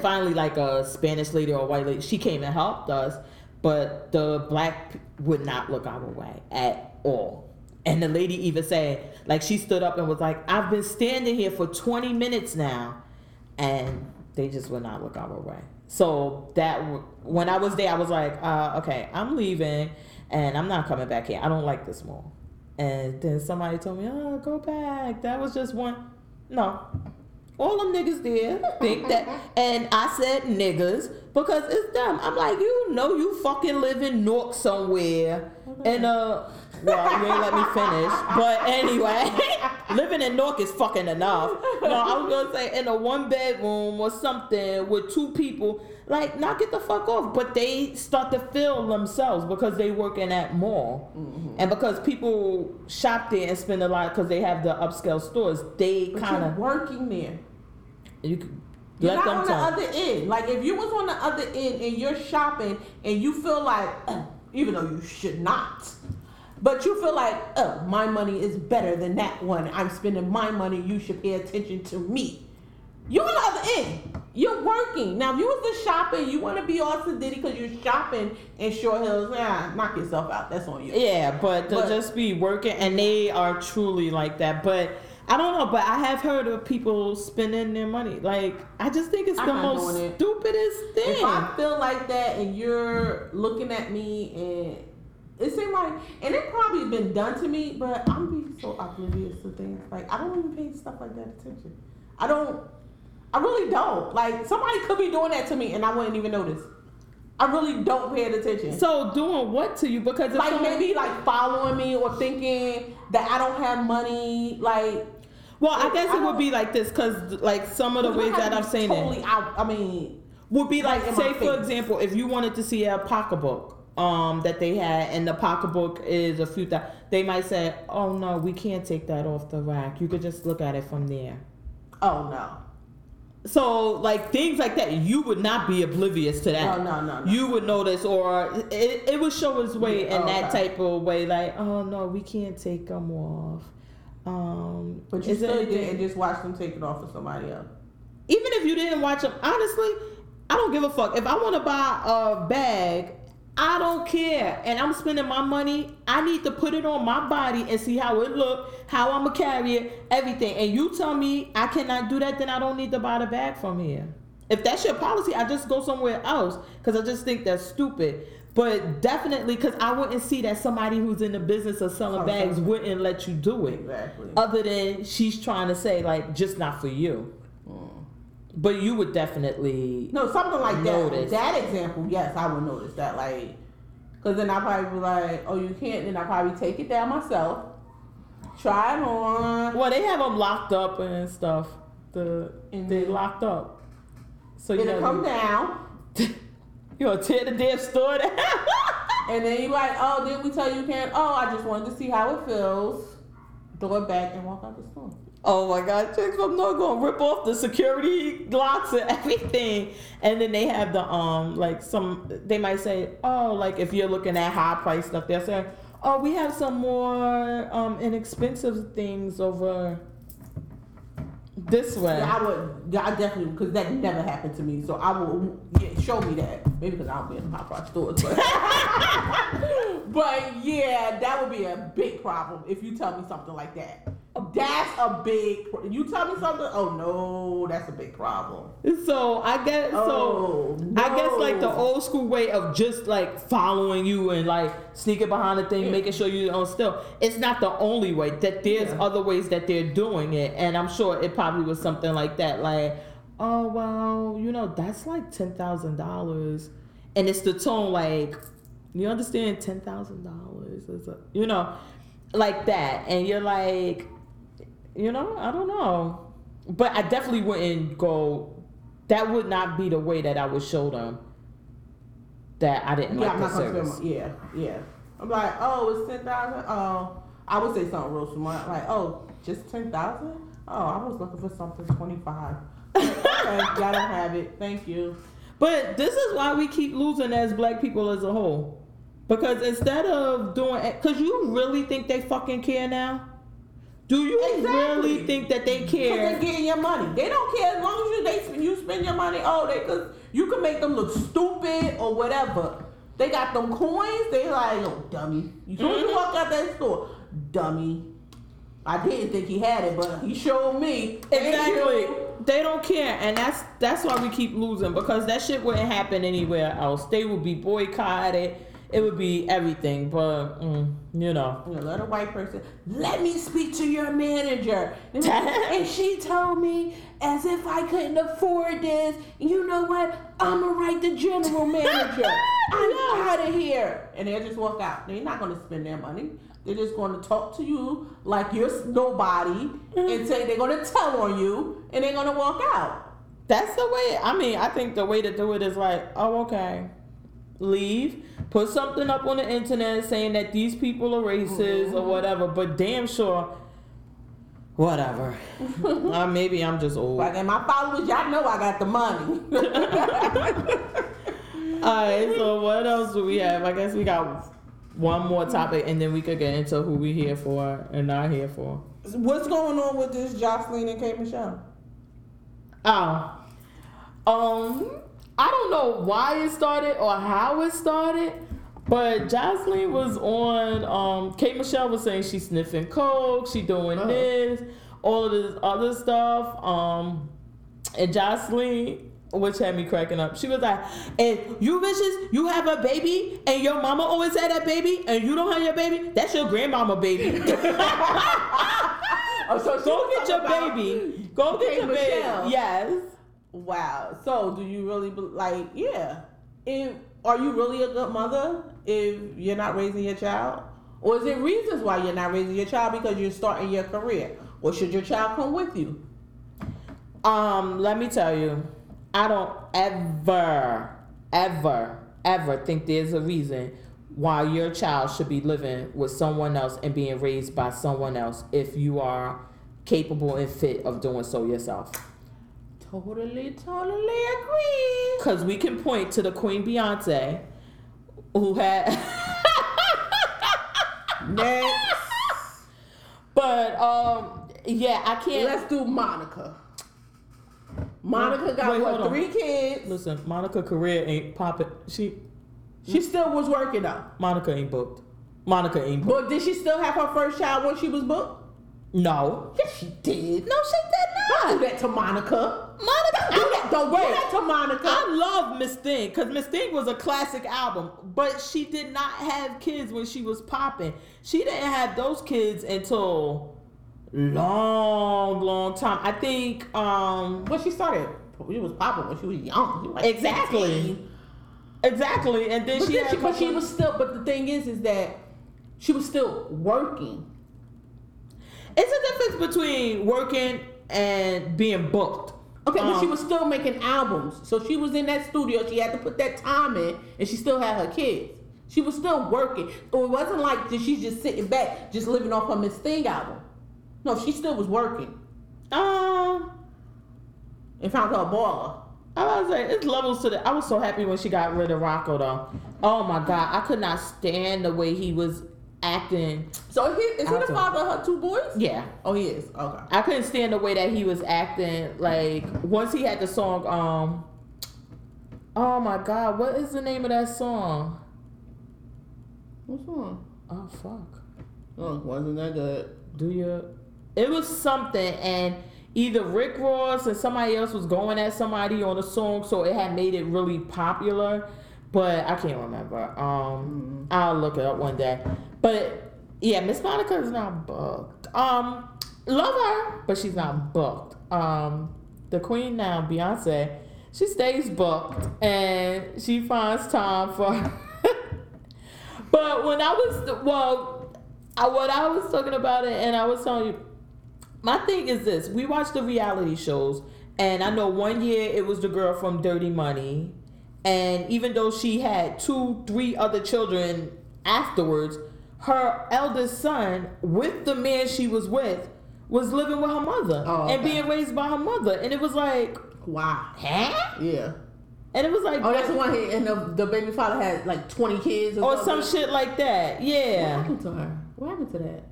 finally, like, a Spanish lady or a white lady, she came and helped us. But the black would not look our way at all. And the lady even said, like, she stood up and was like, I've been standing here for 20 minutes now. And they just would not look our way. So that when I was there, I was like, okay, I'm leaving, and I'm not coming back here. I don't like this mall. And then somebody told me, oh, go back. That was just one. No. All them niggas did think that, and I said niggas because it's them. I'm like, you know, you fucking live in Newark somewhere, and well, you ain't let me finish. But anyway, living in Newark is fucking enough. No, I was gonna say in a one bedroom or something with two people, like, now get the fuck off. But they start to feel themselves because they working at mall, and because people shop there and spend a lot because they have the upscale stores. They kind of working there. You're not on the other end. Like, if you was on the other end and you're shopping and you feel like, even though you should not, but you feel like, oh, my money is better than that one. I'm spending my money. You should pay attention to me. You're on the other end. You're working. Now, if you was a shopper, you want to be all sedity because you're shopping in Short Hills. Knock yourself out. That's on you. Yeah, but they'll just be working, and they are truly like that. But I don't know, but I have heard of people spending their money. Like, I just think it's the most stupidest thing. If I feel like that and you're looking at me, and it seemed like, and it probably been done to me, but I'm being so oblivious to things. Like, I don't even pay stuff like that attention. I really don't. Like, somebody could be doing that to me and I wouldn't even notice. I really don't pay attention. So doing what to you? Because if, like, someone, maybe like following me or thinking that I don't have money, like. Well, I guess it would be like this, because like some of the ways that I'm saying totally it out, I mean, would be like, say for example, if you wanted to see a pocketbook that they had, and the pocketbook is a few thousand, they might say, oh no, we can't take that off the rack. You could just look at it from there. Oh no. So, like, things like that, you would not be oblivious to that. No. You would notice, or it would show its way in that type of way. Like, oh, no, we can't take them off. But you still did and just watch them take it off of somebody else. Even if you didn't watch them, honestly, I don't give a fuck. If I want to buy a bag, I don't care. And I'm spending my money. I need to put it on my body and see how it look, how I'm going to carry it, everything. And you tell me I cannot do that, then I don't need to buy the bag from here. If that's your policy, I just go somewhere else, because I just think that's stupid. But definitely, because I wouldn't see that somebody who's in the business of selling bags wouldn't let you do it. Exactly. Other than she's trying to say, like, just not for you. But you would definitely something like notice. That example, yes, I would notice that. Like, because then I probably be like, oh, you can't. Then I probably take it down myself, try it on. Well, they have them locked up and stuff. They locked up. So it'll come down. You gonna tear the damn store down. And then you like, oh, did we tell you can't? Oh, I just wanted to see how it feels. Throw it back and walk out the store. Oh my God, chicks from North gonna rip off the security locks and everything. And then they have the, like, some, they might say, oh, like, if you're looking at high price stuff, they'll say, oh, we have some more inexpensive things over this way. Yeah, I definitely, because that never happened to me. So I will, show me that. Maybe because I don't be in high price stores. But, but yeah, that would be a big problem if you tell me something like that. That's a big. You tell me something. Oh no, that's a big problem. So I guess. Oh, so no. I guess like the old school way of just like following you and like sneaking behind the thing, making sure you're on still. It's not the only way. That there's other ways that they're doing it, and I'm sure it probably was something like that. Like, oh well, you know, that's like $10,000, and it's the tone like, you understand, $10,000 is a, you know, like that, and you're like. You know, I don't know. But I definitely wouldn't go. That would not be the way that I would show them that I didn't like the service. Yeah. I'm like, oh, it's $10,000. Oh, I would say something real smart. Like, oh, just $10,000? Oh, I was looking for something $25. Okay, y'all don't have it. Thank you. But this is why we keep losing as Black people as a whole. Because instead of doing it, because you really think they fucking care now? Do you really think that they care? Because they're getting your money. They don't care as long as you spend your money. Oh, you can make them look stupid or whatever. They got them coins. They like, oh, dummy. You told you walk out that store, dummy. I didn't think he had it, but he showed me. Exactly. They don't care, and that's why we keep losing, because that shit wouldn't happen anywhere else. They would be boycotted. It would be everything, but you know. Let a white person. Let me speak to your manager, and she told me as if I couldn't afford this. You know what? I'ma write the general manager. I'm out of here, and they'll just walk out. They're not gonna spend their money. They're just going to talk to you like you're nobody and say they're going to tell on you and they're going to walk out. That's the way. I mean, I think the way to do it is like, oh, okay, leave. Put something up on the internet saying that these people are racist or whatever. But damn sure, whatever. Maybe I'm just old. Like, and my followers, y'all know I got the money. All right, so what else do we have? I guess we got one more topic, and then we could get into who we here for and not here for. What's going on with this Jocelyn and K. Michelle? Oh. I don't know why it started or how it started, but Jocelyn was on, K. Michelle was saying she's sniffing coke, she doing this, all of this other stuff. And Jocelyn, which had me cracking up. She was like, if you bitches, you have a baby, and your mama always had that baby, and you don't have your baby, that's your grandmama baby. Go get your baby. Go get your baby. Yes. Wow. So do you really, like, yeah. Are you really a good mother if you're not raising your child? Or is there reasons why you're not raising your child because you're starting your career? Or should your child come with you? Let me tell you. I don't ever think there's a reason why your child should be living with someone else and being raised by someone else if you are capable and fit of doing so yourself. Totally agree. Because we can point to the Queen Beyonce who had... Next. But, yeah, I can't... Let's do Monica. Monica got three kids. Listen, Monica career ain't popping. She still was working though. Monica ain't booked. But did she still have her first child when she was booked? No. Yes, she did. No, she did not. Don't do that to Monica. Don't do that to Monica. I love Miss Thing because Miss Thing was a classic album, but she did not have kids when she was popping. She didn't have those kids until. Long time. I think she started. It was popping when she was young. She was like exactly. And then she was still. But the thing is that she was still working. It's a difference between working and being booked. Okay, but she was still making albums. So she was in that studio. She had to put that time in, and she still had her kids. She was still working. So it wasn't like that she's just sitting back, just living off her Miss Thing album. No, she still was working. And found her a baller. I was like, it's levels to that. I was so happy when she got rid of Rocco, though. Oh, my God. I could not stand the way he was acting. So, is he the father of her two boys? Yeah. Oh, he is. Okay. I couldn't stand the way that he was acting. Like, once he had the song, oh, my God. What is the name of that song? What song? Oh, fuck. Oh, wasn't that good? It was something, and either Rick Ross and somebody else was going at somebody on a song, so it had made it really popular, but I can't remember. I'll look it up one day. But, yeah, Miss Monica is not booked. Love her, but she's not booked. The queen now, Beyonce, she stays booked, and she finds time for... But when I was... what I was talking about it, and I was telling you... My thing is this. We watch the reality shows, and I know one year it was the girl from Dirty Money, and even though she had 2-3 other children afterwards, her eldest son, with the man she was with, was living with her mother and being raised by her mother. And it was like... Wow. Huh? Yeah. And it was like... Oh, that's the one here. And the baby father had like 20 kids. Or some shit like that. Yeah. What happened to her? What happened to that?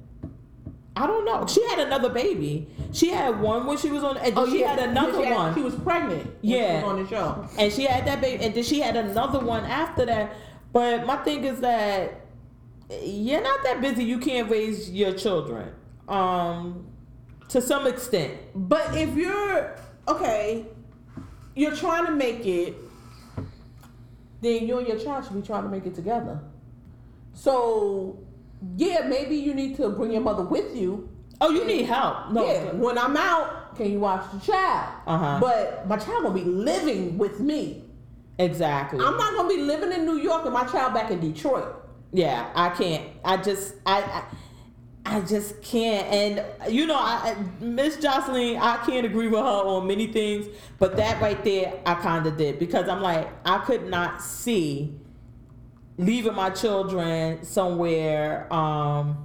I don't know. She had another baby. She had one when she was on... And she had another one. She was pregnant when she was on the show. And she had that baby. And then she had another one after that. But my thing is that you're not that busy. You can't raise your children to some extent. But if you're... Okay. You're trying to make it. Then you and your child should be trying to make it together. So, yeah, maybe you need to bring your mother with you. Oh, you need help. No, yeah, when I'm out, can you watch the child? Uh-huh. But my child will be living with me. Exactly. I'm not going to be living in New York and my child back in Detroit. Yeah, I can't. I just can't. And, you know, Miss Jocelyn, I can't agree with her on many things. But that right there, I kind of did. Because I'm like, I could not see leaving my children somewhere and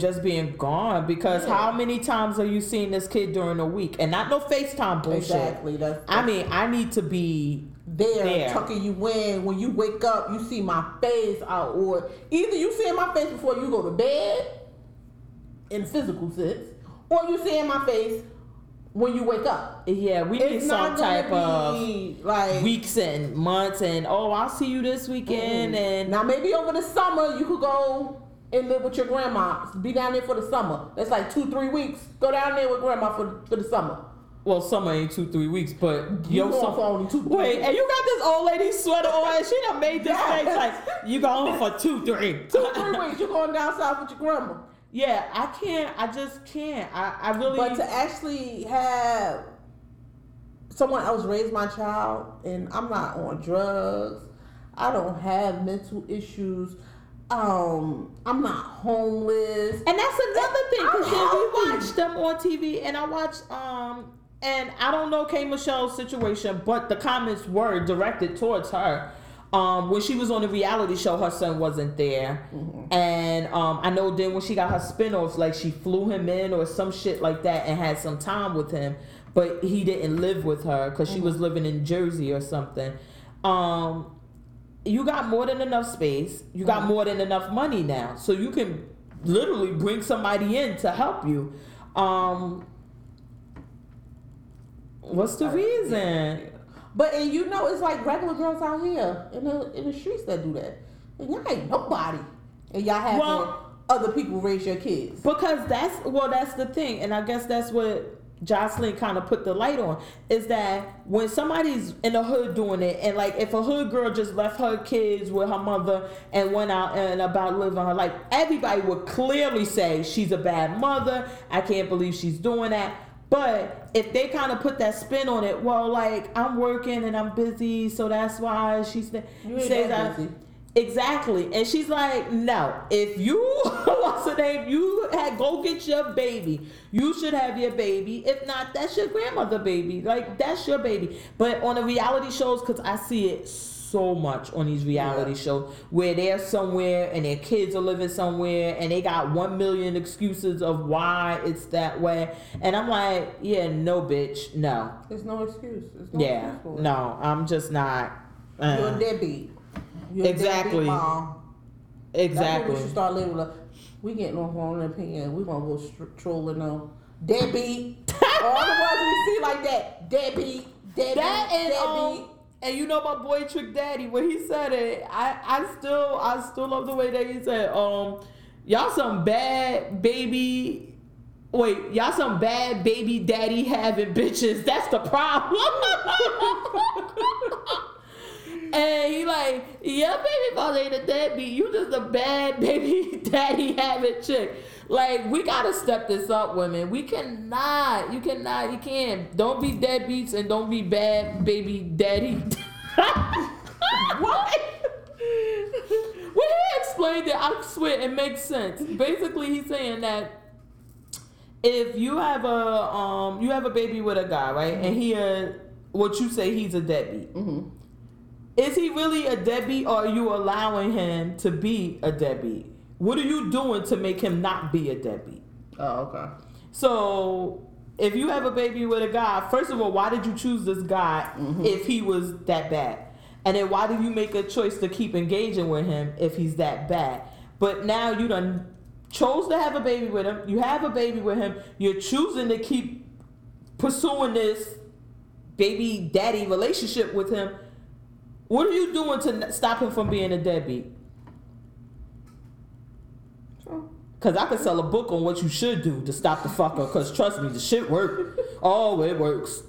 just being gone. Because how many times are you seeing this kid during the week? And not no FaceTime bullshit. Exactly. I mean, I need to be... there, tucking you in. When you wake up, you see my face out, or either you see my face before you go to bed in physical sense, or you see my face when you wake up. Yeah, we need some type of like weeks and months and I'll see you this weekend. And now maybe over the summer you could go and live with your grandma, be down there for the summer. That's like 2-3 weeks. Go down there with grandma for the summer. Well, summer ain't 2-3 weeks, but you gone for only 2 3 weeks. Wait, and you got this old lady sweater on, and she done made this face like, you going for 2-3. 2-3 weeks, you going down south with your grandma. Yeah, I can't. I just can't. I really... But to actually have someone else raise my child, and I'm not on drugs, I don't have mental issues, I'm not homeless. And that's another thing, because then we watch them on TV, and I watch... And I don't know K. Michelle's situation, but the comments were directed towards her. When she was on the reality show, her son wasn't there. Mm-hmm. And I know then when she got her spinoffs, like she flew him in or some shit like that and had some time with him. But he didn't live with her because she was living in Jersey or something. You got more than enough space. You got more than enough money now. So you can literally bring somebody in to help you. What's the reason? Yeah. But, and you know, it's like regular girls out here in the streets that do that. And y'all ain't nobody. And y'all have other people raise your kids. Because that's the thing. And I guess that's what Jocelyn kind of put the light on. Is that when somebody's in the hood doing it, and like if a hood girl just left her kids with her mother and went out and about living her life, everybody would clearly say she's a bad mother. I can't believe she's doing that. But if they kind of put that spin on it, well, like, I'm working and I'm busy, so that's why she says exactly. And she's like, no, if you, what's her name, you had go get your baby. You should have your baby. If not, that's your grandmother baby. Like, that's your baby. But on the reality shows, because I see it so much on these reality shows where they're somewhere and their kids are living somewhere and they got 1,000,000 excuses of why it's that way. And I'm like, yeah, no, bitch, no. There's no excuse. There's no excuse for it. No, I'm just not. You're a deadbeat. You're a deadbeat mom. Exactly. That's when you start living with us. We getting on Grown and Opinionated. We gonna go trolling on deadbeat. All the ones we see like that, deadbeat, that and deadbeat. And you know my boy Trick Daddy, when he said it, I still love the way that he said, y'all some bad baby daddy having bitches. That's the problem. And he like, yeah, baby father ain't a deadbeat. You just a bad baby daddy having chick. Like, we gotta step this up, women. We cannot. You can't. Don't be deadbeats and don't be bad baby daddy. What? When he explained it, I swear it makes sense. Basically, he's saying that if you have a baby with a guy, right, and what you say he's a deadbeat. Mm-hmm. Is he really a deadbeat, or are you allowing him to be a deadbeat? What are you doing to make him not be a deadbeat? Oh, okay. So, if you have a baby with a guy, first of all, why did you choose this guy if he was that bad? And then why did you make a choice to keep engaging with him if he's that bad? But now you done chose to have a baby with him. You have a baby with him. You're choosing to keep pursuing this baby daddy relationship with him. What are you doing to stop him from being a deadbeat? Because I could sell a book on what you should do to stop the fucker. Because trust me, the shit works. Oh, it works.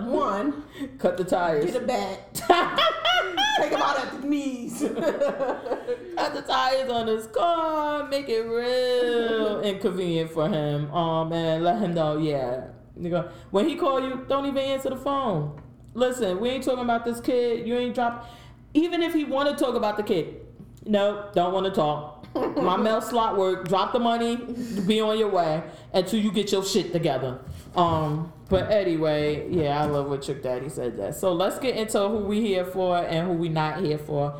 One, cut the tires. Get a bat. Take them out at the knees. Cut the tires on his car. Make it real inconvenient for him. Oh, man. Let him know, yeah. When he call you, don't even answer the phone. Listen, we ain't talking about this kid. You ain't dropping. Even if he want to talk about the kid. No, don't want to talk. My mail slot work. Drop the money. Be on your way until you get your shit together. But anyway, yeah, I love what Trick Daddy said that. So let's get into who we here for and who we not here for.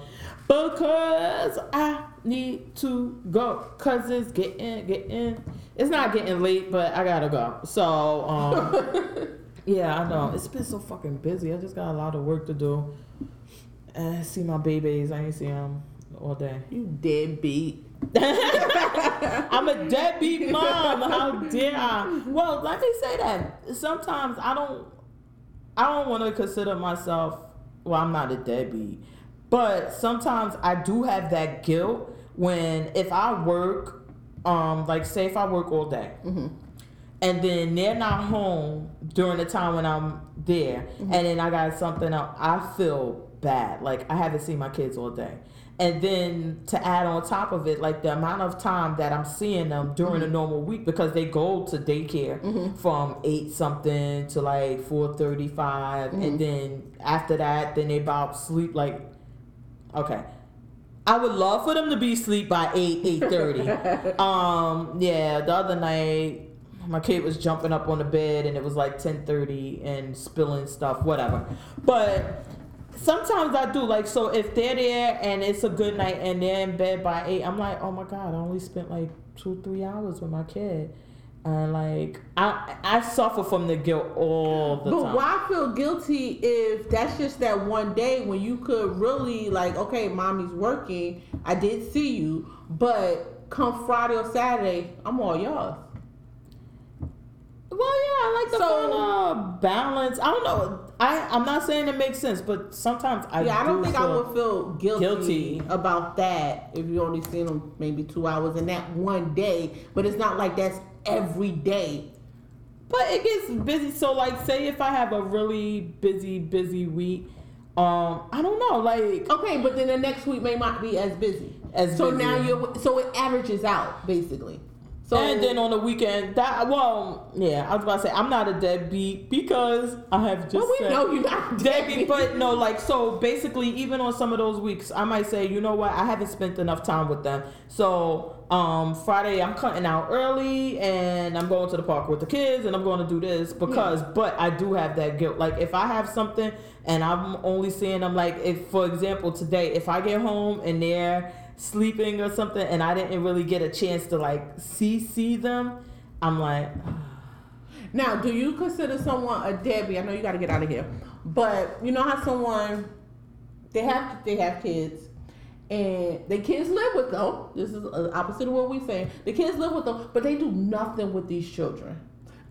Because I need to go. Because it's getting. It's not getting late, but I got to go. So, yeah, I know. It's been so fucking busy. I just got a lot of work to do. And I see my babies. I ain't see them all day. You deadbeat. I'm a deadbeat mom. How dare I? Well, let me say that. Sometimes I don't want to consider myself, well, I'm not a deadbeat. But sometimes I do have that guilt when if I work, like say if I work all day, mm-hmm. and then they're not home during the time when I'm there, mm-hmm. and then I got something else, I feel bad. Like I haven't seen my kids all day. And then to add on top of it, like the amount of time that I'm seeing them during mm-hmm. a normal week because they go to daycare mm-hmm. from 8-something to like 4:35. Mm-hmm. And then after that, then they about sleep like, okay. I would love for them to be asleep by 8:30. Yeah, the other night, my kid was jumping up on the bed and it was like 10:30 and spilling stuff, whatever. But... sometimes I do, like, so if they're there and it's a good night and they're in bed by 8, I'm like, oh, my God, I only spent, like, 2-3 hours with my kid. And, like, I suffer from the guilt all the time. But why feel guilty if that's just that one day when you could really, like, okay, mommy's working, I did see you, but come Friday or Saturday, I'm all y'all. Well, yeah, I like the balance. I don't know. I'm not saying it makes sense, but sometimes I do. Yeah, I don't think I would feel guilty about that if you only seen them maybe 2 hours in that one day. But it's not like that's every day. But it gets busy. So, like, say if I have a really busy week, I don't know, like... okay, but then the next week may not be as busy. Now so it averages out, basically. So, and then on the weekend, I was about to say, I'm not a deadbeat because I have just said... well, we know you're not deadbeat. But no, like, so basically, even on some of those weeks, I might say, you know what, I haven't spent enough time with them. So, Friday, I'm cutting out early, and I'm going to the park with the kids, and I'm going to do this because... yeah. But I do have that guilt. Like, if I have something, and I'm only seeing them, like, if, for example, today, if I get home and they're... sleeping or something, and I didn't really get a chance to like see them. I'm like, now, do you consider someone a deadbeat? I know you got to get out of here, but you know how someone they have kids, and their kids live with them. This is opposite of what we're saying. The kids live with them, but they do nothing with these children.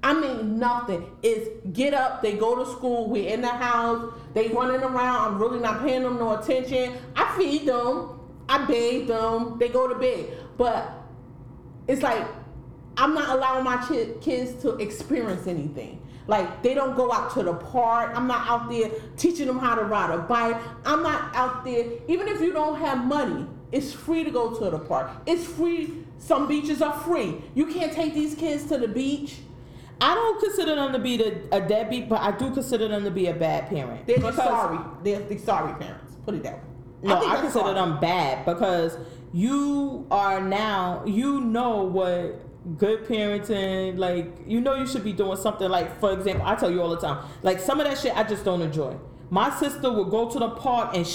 I mean, nothing. It's get up, they go to school, we're in the house, they running around. I'm really not paying them no attention. I feed them. I bathe them. They go to bed. But it's like I'm not allowing my kids to experience anything. Like, they don't go out to the park. I'm not out there teaching them how to ride a bike. I'm not out there. Even if you don't have money, it's free to go to the park. It's free. Some beaches are free. You can't take these kids to the beach. I don't consider them to be a deadbeat, but I do consider them to be a bad parent. They're just sorry. They're the sorry parents. Put it that way. No, I consider them bad because you are now, you know what good parenting, like, you know you should be doing something. Like, for example, I tell you all the time, like, some of that shit I just don't enjoy. My sister would go to the park and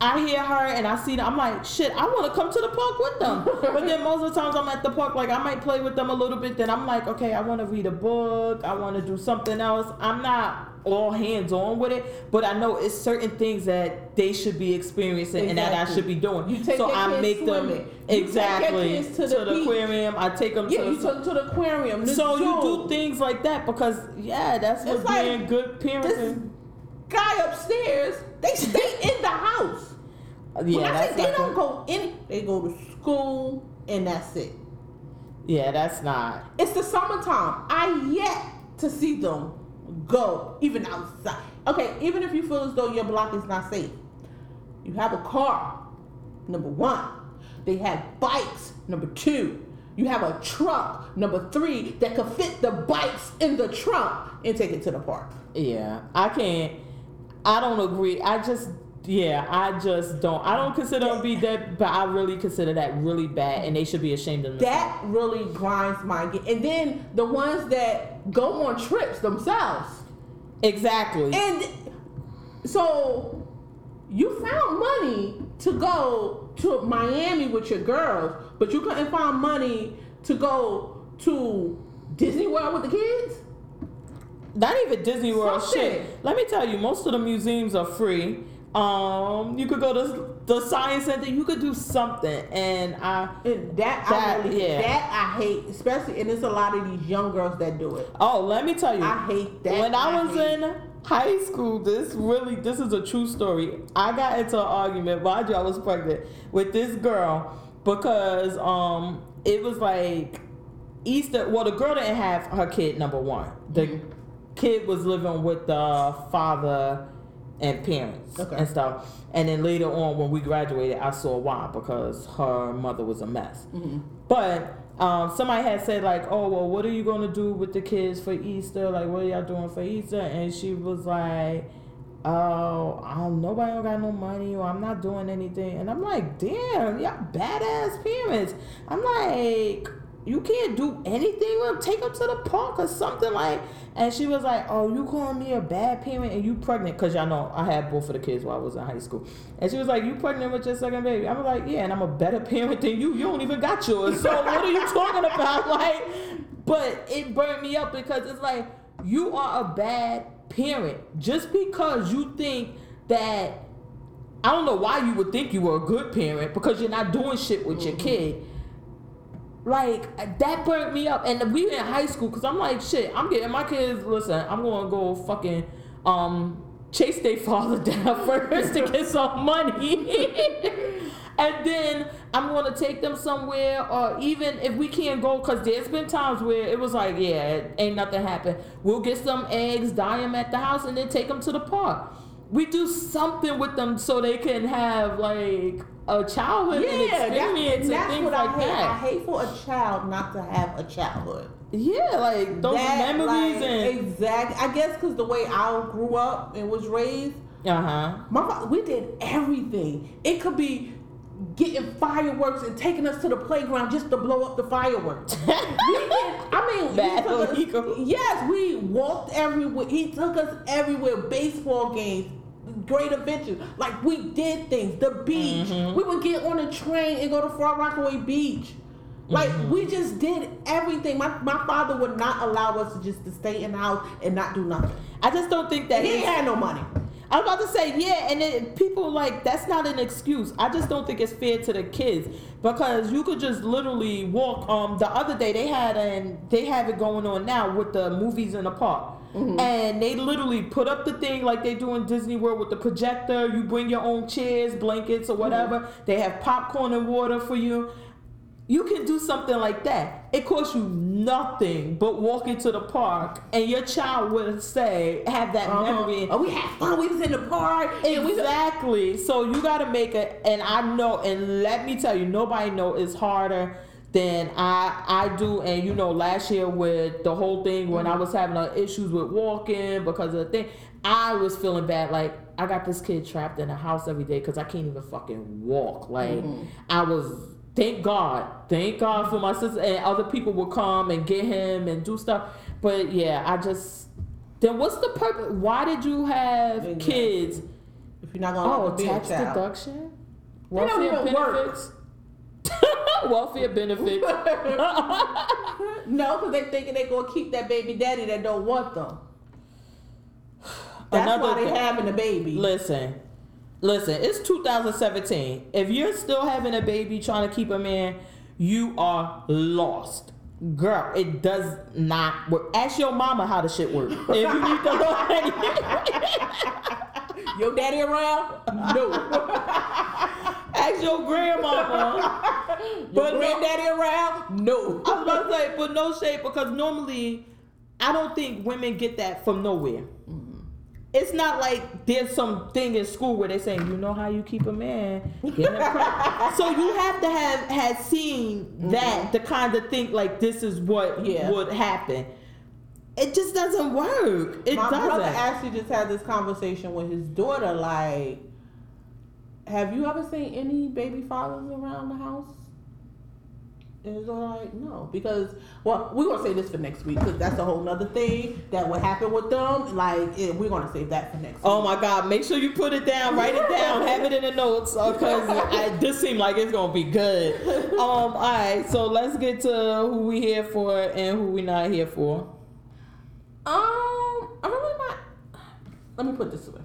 I hear her and I see them. I'm like, shit, I want to come to the park with them. But then most of the times I'm at the park, like, I might play with them a little bit. Then I'm like, okay, I want to read a book. I want to do something else. I'm not all hands-on with it, but I know it's certain things that they should be experiencing. Exactly. And that I should be doing. You take so your kids I make swimming. Them exactly you take your kids to the aquarium. I take them to the aquarium. So you do things like that because that's what like being good parenting. This guy upstairs, they stay in the house. Yeah, when I say they don't go in, they go to school and that's it. Yeah, that's not. It's the summertime. I yet to see them go, even outside. Okay, even if you feel as though your block is not safe, you have a car, number one. They have bikes, number two. You have a truck, number three, that could fit the bikes in the trunk and take it to the park. Yeah, I can't. I don't agree. I just don't. I don't consider them to be that, but I really consider that really bad, and they should be ashamed of themselves. That really grinds my gears. And then the ones that go on trips themselves. Exactly. And so you found money to go to Miami with your girls, but you couldn't find money to go to Disney World with the kids? Not even Disney World. Shit. Let me tell you, most of the museums are free. You could go to the science center. You could do something, and I hate, especially, and it's a lot of these young girls that do it. Oh, let me tell you, I hate that. When I was in high school, this is a true story. I got into an argument, mind you, I was pregnant with this girl because it was like Easter. Well, the girl didn't have her kid. Number one, the kid was living with the father and parents and stuff. And then later on when we graduated, I saw why, because her mother was a mess. Mm-hmm. But somebody had said like, oh, well, what are you going to do with the kids for Easter? Like, what are y'all doing for Easter? And she was like, oh, nobody don't got no money, or I'm not doing anything. And I'm like, damn, y'all badass parents. I'm like, you can't do anything with them. Take them to the park or something like. And she was like, oh, you calling me a bad parent and you pregnant? Because y'all know I had both of the kids while I was in high school. And she was like, you pregnant with your second baby? I was like, yeah, and I'm a better parent than you. You don't even got yours. So what are you talking about? Like, but it burnt me up because it's like, you are a bad parent. Just because you think that, I don't know why you would think you were a good parent because you're not doing shit with your kid. Like, that burnt me up. And we in high school, because I'm like, shit, I'm getting my kids, listen, I'm going to go fucking chase their father down first to get some money. And then I'm going to take them somewhere, or even if we can't go, because there's been times where it was like, yeah, ain't nothing happened. We'll get some eggs, dye them at the house, and then take them to the park. We do something with them so they can have, like, a childhood experience and things like that. I hate for a child not to have a childhood. Yeah, like those memories and exactly. I guess because the way I grew up and was raised, we did everything. It could be getting fireworks and taking us to the playground just to blow up the fireworks. We walked everywhere. He took us everywhere. Baseball games. Great adventures. Like, we did things. The beach. Mm-hmm. We would get on a train and go to Far Rockaway Beach. Like, we just did everything. My father would not allow us to stay in the house and not do nothing. I just don't think that he had no money. I was about to say, yeah, and then people like, that's not an excuse. I just don't think it's fair to the kids because you could just literally walk. The other day they have it going on now with the movies in the park. Mm-hmm. And they literally put up the thing like they do in Disney World with the projector. You bring your own chairs, blankets, or whatever. Mm-hmm. They have popcorn and water for you. You can do something like that. It costs you nothing but walking to the park, and your child would have that memory. Oh, we had fun. We was in the park. Exactly. So you got to make it. And I know, and let me tell you, nobody knows it's harder than I do. And, you know, last year with the whole thing when I was having issues with walking because of the thing, I was feeling bad. Like, I got this kid trapped in a house every day because I can't even fucking walk. Like, I was... Thank God for my sister, and other people would come and get him and do stuff. But yeah, then what's the purpose? Why did you have kids? If you're not gonna be tax a child. Deduction, welfare benefits. No, because they thinking they gonna keep that baby daddy that don't want them. That's why they having a baby. Listen, it's 2017. If you're still having a baby trying to keep a man, you are lost. Girl, it does not work. Ask your mama how the shit works. If you need to know anything. Your daddy around? No. Ask your grandmama. Your granddaddy around? No. I was about to say, but no shade, because normally... I don't think women get that from nowhere. Mm-hmm. It's not like there's some thing in school where they say, you know how you keep a man. So you have to have seen mm-hmm. that to kind of think like this is what would happen. It just doesn't work. My brother actually just had this conversation with his daughter. Like, have you ever seen any baby fathers around the house? And his daughter like, no. Because, well, we're going to say this for next week because that's a whole nother thing that would happen with them. Like, we're going to save that for next week. Oh, my God. Make sure you put it down. Write it down. Have it in the notes because this seems like it's going to be good. All right. So let's get to who we here for and who we not here for. I'm really not. Let me put this away.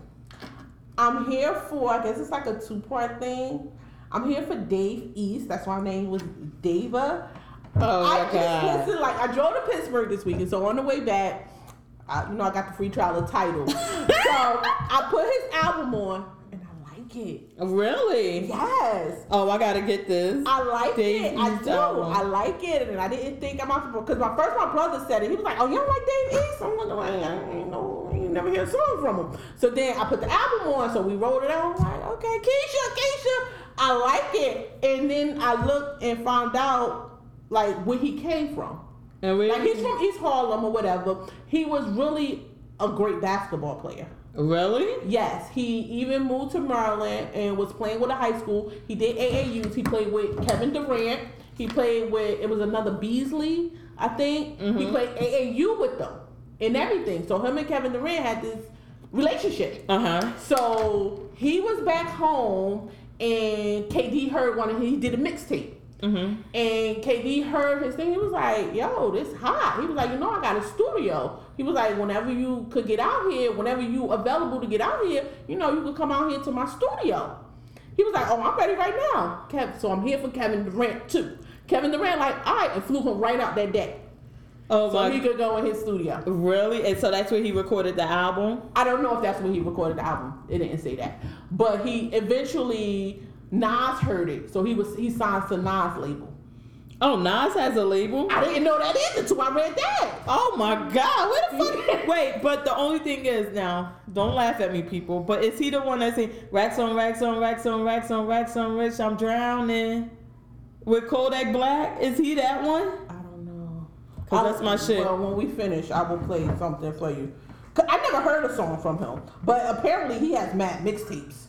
I'm here for, I guess it's like a two-part thing. I'm here for Dave East. That's why her name was Dava. Oh, my God. I drove to Pittsburgh this week, and so on the way back, I got the free trial of Tidal. So I put his album on, and I like it. Really? Yes. Oh, I got to get this. I like Dave East. I do. Album. I like it, and I didn't think I'm out for, because my brother said it. He was like, oh, you don't like Dave East? I'm like, I ain't know. You never hear a song from him. So then I put the album on, so we rolled it out. I'm like, okay, Keisha, I like it. And then I looked and found out like where he came from. And like he's from East Harlem or whatever. He was really a great basketball player. Really? Yes. He even moved to Maryland and was playing with a high school. He did AAUs. He played with Kevin Durant. He played with, it was another Beasley, I think. Mm-hmm. He played AAU with them. And everything. So him and Kevin Durant had this relationship. Uh-huh. So he was back home and KD heard he did a mixtape. Mm-hmm. And KD heard his thing. He was like, yo, this hot. He was like, you know, I got a studio. He was like, whenever you available to get out here, you know, you could come out here to my studio. He was like, oh, I'm ready right now. So I'm here for Kevin Durant too. Kevin Durant like, all right, and flew him right out that day. Oh, so he could go in his studio. Really? And so that's where he recorded the album? I don't know if that's where he recorded the album. It didn't say that. But he eventually, Nas heard it. So he signed to Nas' label. Oh, Nas has a label? I didn't know that either until I read that. Oh, my God. What the fuck? Wait, but the only thing is now, don't laugh at me, people, but is he the one that sings, racks on, racks on, racks on, racks on, racks on, rich, I'm drowning? With Kodak Black? Is he that one? That's my shit. Well, when we finish, I will play something for you. I never heard a song from him, but apparently he has mad mixtapes.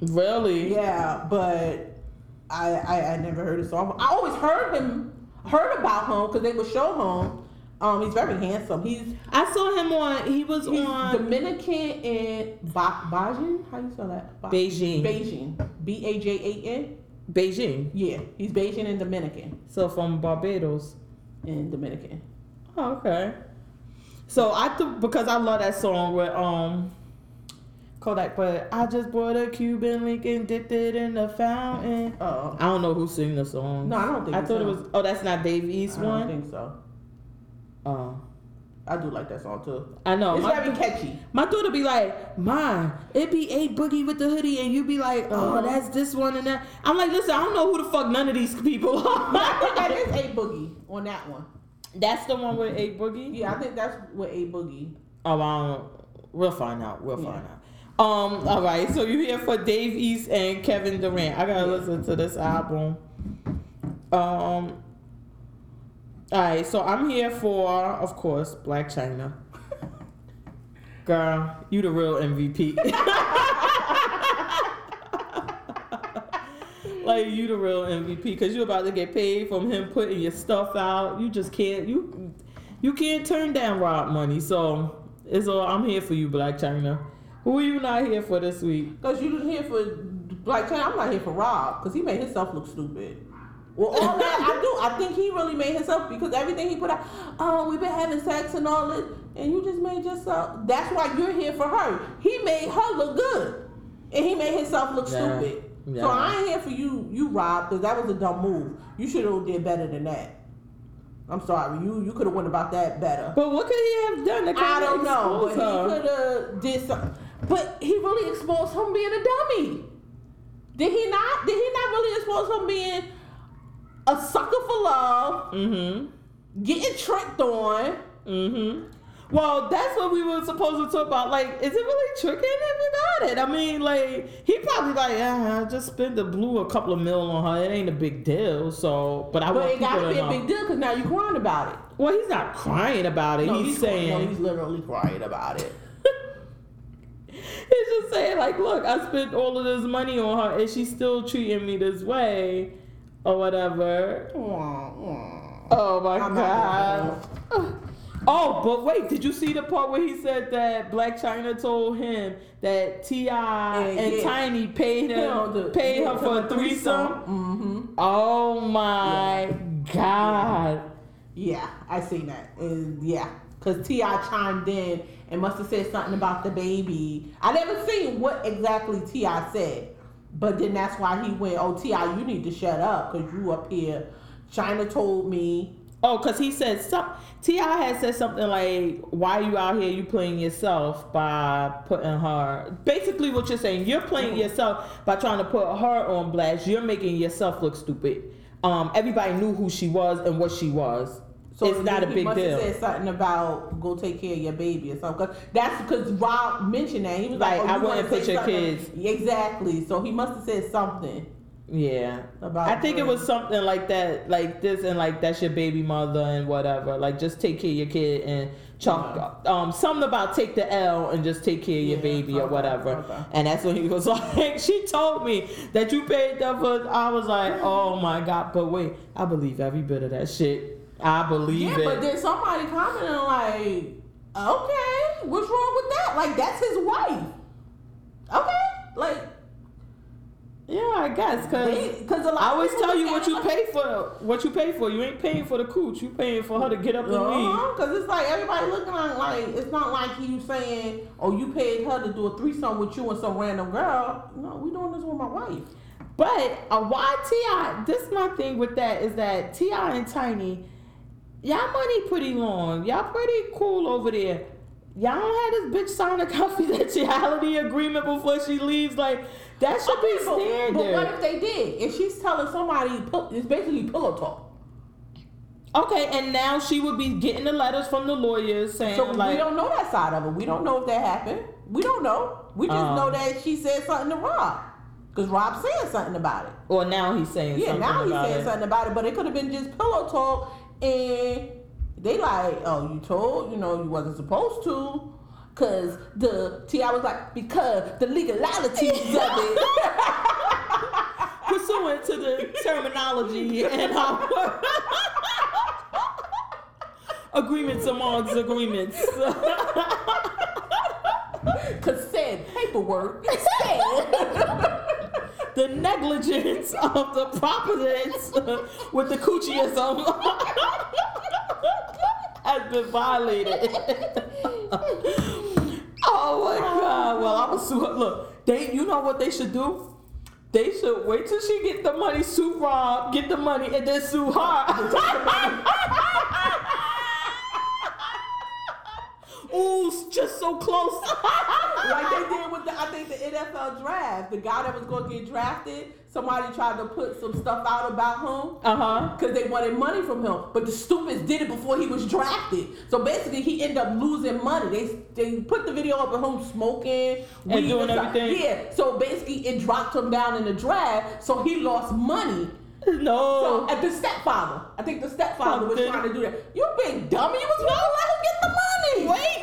Really? Yeah, but I never heard a song. I always heard about him because they would show him. He's very handsome. I saw him on. He's on Dominican and Bajan. How you spell that? Beijing. B-A-J-A-N. Beijing. Yeah, he's Beijing and Dominican. So from Barbados. In Dominican. Oh, okay. So because I love that song with Kodak, but I just bought a Cuban link and dipped it in the fountain. Oh. I don't know who sing the song. No, I don't think so. I thought it was that's not Dave East one? I don't think so. Oh. I do like that song too. I know. It's very catchy. My daughter be like, Mom, it be A Boogie with the hoodie, and you be like, oh, that's this one and that. I'm like, listen, I don't know who the fuck none of these people are. I think that is A Boogie on that one. That's the one with A Boogie? Yeah, I think that's with A Boogie. Oh, we'll find out. All right, so you're here for Dave East and Kevin Durant. I gotta listen to this album. All right, so I'm here for, of course, Blac Chyna. Girl, you the real MVP. Like, you the real MVP, because you're about to get paid from him putting your stuff out. You just can't, you can't turn down Rob money. So, I'm here for you, Blac Chyna. Who are you not here for this week? Because you're here for Blac Chyna. I'm not here for Rob, because he made himself look stupid. Well, all that I do, I think he really made himself because everything he put out, we've been having sex and all this, and you just made yourself. That's why you're here for her. He made her look good, and he made himself look stupid. Yeah. So I ain't here for you Rob, because that was a dumb move. You should have did better than that. I'm sorry, you could have went about that better. But what could he have done? I don't know, but he could have did something. But he really exposed him being a dummy. Did he not? Did he not really expose him being a sucker for love, mm-hmm. getting tricked on, mm-hmm. Well, that's what we were supposed to talk about. Like, is it really tricking if you got it? I mean, like, he probably like, I just spent the Blue a couple of mil on her. It ain't a big deal. So, but it got to be a big deal because now you're crying about it. Well, he's not crying about it. No, he's saying, no, he's literally crying about it. He's just saying, like, look, I spent all of this money on her and she's still treating me this way or whatever. Oh my God. Oh, but wait, did you see the part where he said that Blac Chyna told him that T.I. and Tiny paid her for a threesome? Mm-hmm. Oh my God. Yeah, I seen that. Because T.I. chimed in and must have said something about the baby. I never seen what exactly T.I. said, but then that's why he went, oh, T.I., you need to shut up because you up here. Chyna told me. Oh, because he said T.I. had said something like, why are you out here? You playing yourself by putting her. Basically what you're saying, you're playing yourself by trying to put her on blast. You're making yourself look stupid. Everybody knew who she was and what she was. So it's not a big deal. He must have said something about go take care of your baby or something. That's because Rob mentioned that. He was like, I wouldn't put your kids. Exactly. So he must have said something. Yeah. About I think it was something like that, like this, and like that's your baby mother and whatever. Like just take care of your kid and chunk something about take the L and just take care of your baby or whatever. Okay. And that's when he was like, she told me that you paid that for. I was like, oh my God. But wait, I believe every bit of that shit. I believe it. Yeah, but then somebody commented like, okay, what's wrong with that? Like, that's his wife. Okay. Like, yeah, I guess. Because I always tell you what you pay for. What you pay for. You ain't paying for the cooch. You paying for her to get up and leave. Because it's like everybody looking like, it's not like you saying, oh, you paid her to do a threesome with you and some random girl. No, we doing this with my wife. But why T.I.? This is my thing with that is that T.I. and Tiny, y'all money pretty long. Y'all pretty cool over there. Y'all don't have this bitch sign a confidentiality agreement before she leaves. Like, that should be standard. But what if they did? If she's telling somebody, it's basically pillow talk. Okay, and now she would be getting the letters from the lawyers saying, so like, we don't know that side of it. We don't know if that happened. We don't know. We just know that she said something to Rob. Because Rob said something about it. Or now he's saying something about it. Yeah, now he's saying something about it. But it could have been just pillow talk. And they like, oh, you told, you wasn't supposed to. Because T.I. was like, because the legalities of it. Pursuant to the terminology and our agreements amongst agreements. Consent paperwork. The negligence of the proponents with the coochieism has been violated. Oh my God. Well, I was suing. Look, you know what they should do? They should wait till she get the money, sue Rob, get the money, and then sue her. Ooh, just so close. Like they did with the NFL draft. The guy that was going to get drafted, somebody tried to put some stuff out about him because they wanted money from him. But the stupids did it before he was drafted. So basically, he ended up losing money. They put the video up of him smoking. And doing everything. Yeah. So basically, it dropped him down in the draft. So he lost money. No. So, at the stepfather. I think the stepfather was trying to do that. You big dummy. You was gonna let him get the money. Wait.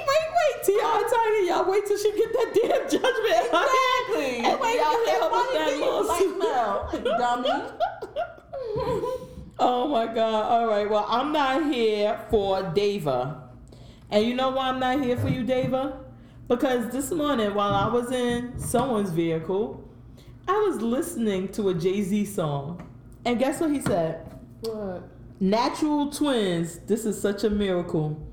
T.I. and Tiny, y'all wait till she get that damn judgment. Exactly. And wait till she get that money. Dummy. Oh, my God. All right. Well, I'm not here for Dava. And you know why I'm not here for you, Dava? Because this morning, while I was in someone's vehicle, I was listening to a Jay-Z song. And guess what he said? What? Natural twins. This is such a miracle.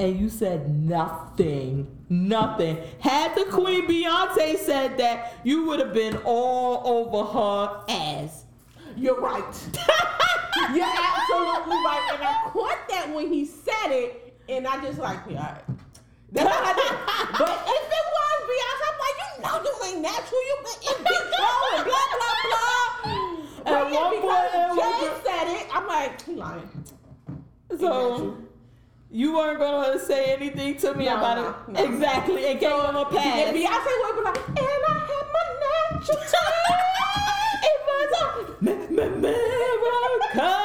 And you said nothing. Nothing. Had the Queen Beyonce said that, you would have been all over her ass. You're right. You're absolutely right. And I caught that when he said it. And I just like, all right. That's what I did. But if it was Beyonce, I'm like, you know this ain't natural. You it be going, blah, blah, blah. At one point, Jay said it. I'm like, he lying. So, You weren't gonna say anything to me about it. No. Exactly. It gave him a pass. And Beyonce would be like, and I had my natural time. It was a miracle.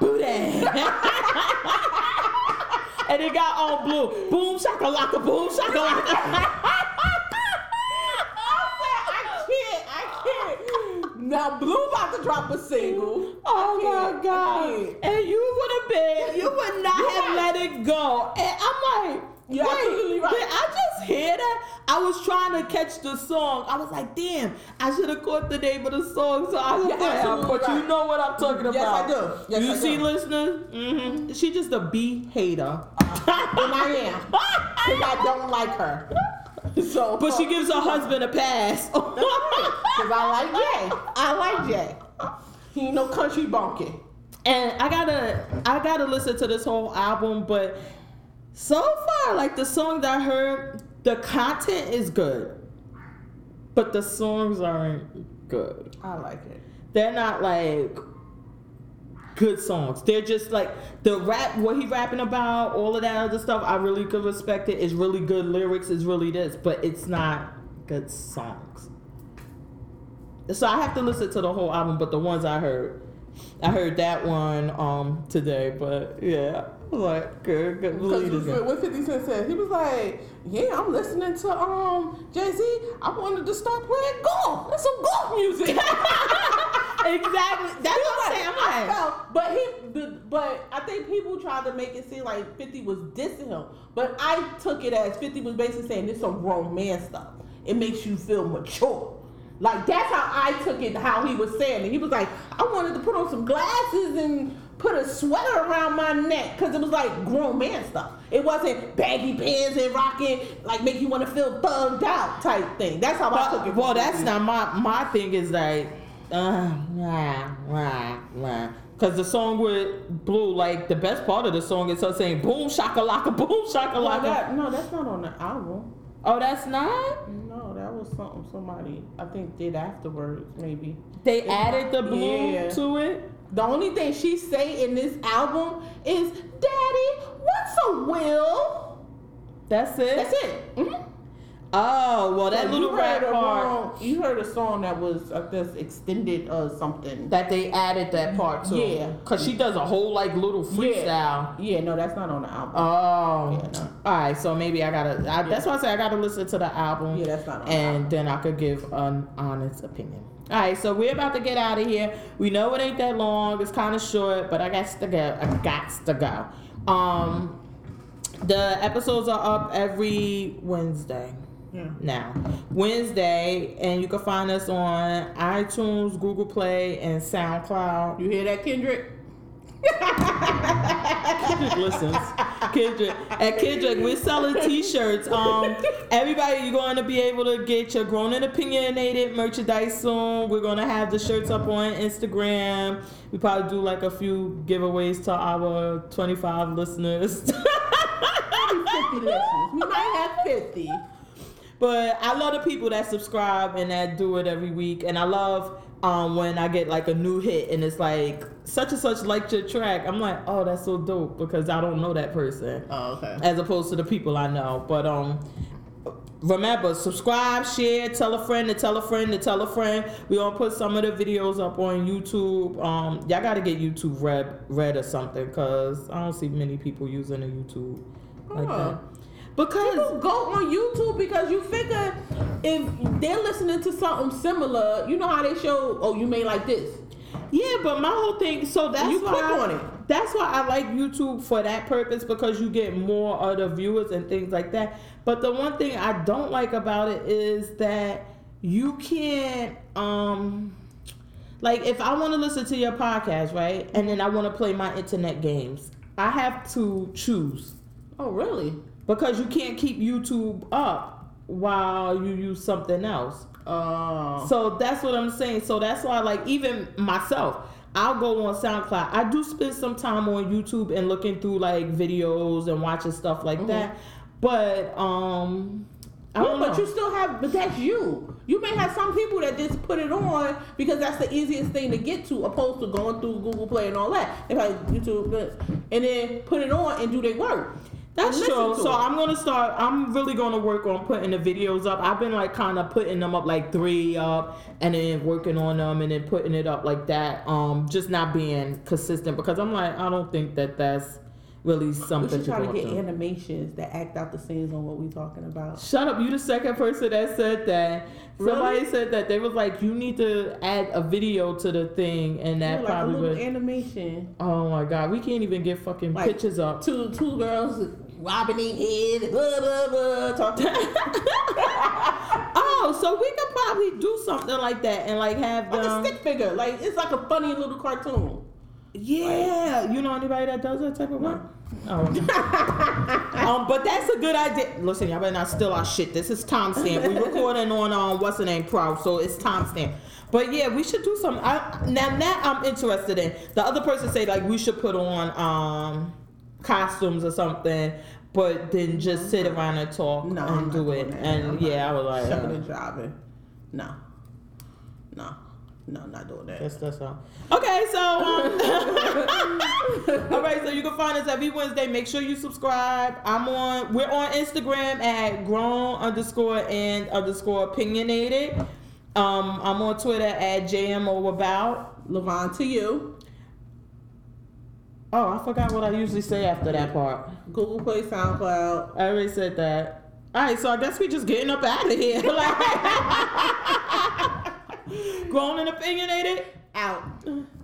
Booty. And it got all blue. Boom, shakalaka, boom, shakalaka. Now, Blue about to drop a single. Oh, my God. And you would have been... You would not have let it go. And I'm like, wait, did I just hear that? I was trying to catch the song. I was like, damn, I should have caught the name of the song. So I was like, but you know what I'm talking about. Yes, I do. You see, listeners? Mm-hmm. She just a B hater. And I am. Because I don't like her. So, but she gives her husband a pass. That's right. Because I like Jay. He ain't no country bonkin'. And I gotta listen to this whole album, but so far, like the song that I heard, the content is good. But the songs aren't good. I like it. They're not like good songs. They're just like the rap, what he rapping about, all of that other stuff. I really could respect it. It's really good lyrics. It's really this, but it's not good songs. So I have to listen to the whole album, but the ones I heard that one today. But yeah, like good. What 50 Cent said, he was like, "Yeah, I'm listening to Jay-Z. I wanted to start playing golf. That's some golf music." Exactly. That's what I'm saying. I'm like, but I think people tried to make it seem like 50 was dissing him. But I took it as 50 was basically saying this is some grown man stuff. It makes you feel mature. Like that's how I took it. How he was saying it. He was like, I wanted to put on some glasses and put a sweater around my neck because it was like grown man stuff. It wasn't baggy pants and rocking, like make you want to feel thugged out type thing. That's how I took it. Well, that's not my thing. Is like. Because the song with Blue, like the best part of the song is her saying boom shakalaka, boom shakalaka. No, that's not on the album. Oh, that's not? No, that was something somebody I think did afterwards, maybe. They added the Blue to it? The only thing she say in this album is, Daddy, what's a will? That's it? That's it. Mm-hmm. Oh, well, that little rap part. You heard a song that was this extended or something. That they added that part to. Yeah. Because she does a whole, like, little freestyle. Yeah, no, that's not on the album. Oh. Yeah, no. All right, so maybe I got to... That's why I say I got to listen to the album. Yeah, that's not on the album. And then I could give an honest opinion. All right, so we're about to get out of here. We know it ain't that long. It's kind of short, but I got to go. The episodes are up every Wednesday. Yeah. And you can find us on iTunes, Google Play, and SoundCloud. You hear that, Kendrick? Kendrick listens. At Kendrick, we're selling T-shirts. Everybody, you're going to be able to get your Grown and Opinionated merchandise soon. We're going to have the shirts up on Instagram. We probably do like a few giveaways to our 25 listeners. 50 listeners. We might have 50. But I love the people that subscribe and that do it every week. And I love when I get like a new hit and it's like such and such liked your track. I'm like, oh, that's so dope because I don't know that person. Oh, okay. As opposed to the people I know. But remember, subscribe, share, tell a friend. We're going to put some of the videos up on YouTube. Y'all got to get YouTube Red or something because I don't see many people using a YouTube like that. Because people go on YouTube because you figure if they're listening to something similar, you know how they show, oh, you may like this. Yeah, but my whole thing, so that's you why click on it. That's why I like YouTube for that purpose because you get more other viewers and things like that. But the one thing I don't like about it is that you can't like if I want to listen to your podcast, right? And then I want to play my internet games. I have to choose. Oh, really? Because you can't keep YouTube up while you use something else. So that's what I'm saying. So that's why, like, even myself, I'll go on SoundCloud. I do spend some time on YouTube and looking through, like, videos and watching stuff like that. But I don't know. But you still have... But that's you. You may have some people that just put it on because that's the easiest thing to get to, opposed to going through Google Play and all that. They like YouTube, and then put it on and do their work. That's true. So I'm really going to work on putting the videos up. I've been like kind of putting them up, like 3 up, and then working on them and then putting it up like that. Just not being consistent because I'm like, I don't think that that's really something. We should try to get animations that act out the scenes on what we're talking about. Shut up. You the second person that said that. Really? Somebody said that. They was like, you need to add a video to the thing, and that like probably would. Animation. Oh my God. We can't even get fucking like pictures up. Two girls robbing their head, blah, blah, blah, talking. Oh, so we could probably do something like that and like have them. Like a stick figure. Like, it's like a funny little cartoon. Yeah. Like, you know anybody that does that type of work? No. But that's a good idea. Listen, y'all better not steal our shit. This is timestamp. We're recording on what's the name, Pro, so it's timestamp. But yeah, we should do something. Now that I'm interested in. The other person said, like, we should put on costumes or something, but then just sit around and talk and do it. And yeah, I was like, shucking and driving. No, I'm not doing that. That's all. Okay, so all right, so you can find us every Wednesday. Make sure you subscribe. We're on Instagram at grown_and_opinionated. I'm on Twitter at JMOabout. Levon to you. Oh, I forgot what I usually say after that part. Google Play, SoundCloud. I already said that. All right, so I guess we just getting up out of here. Grown and Opinionated, out.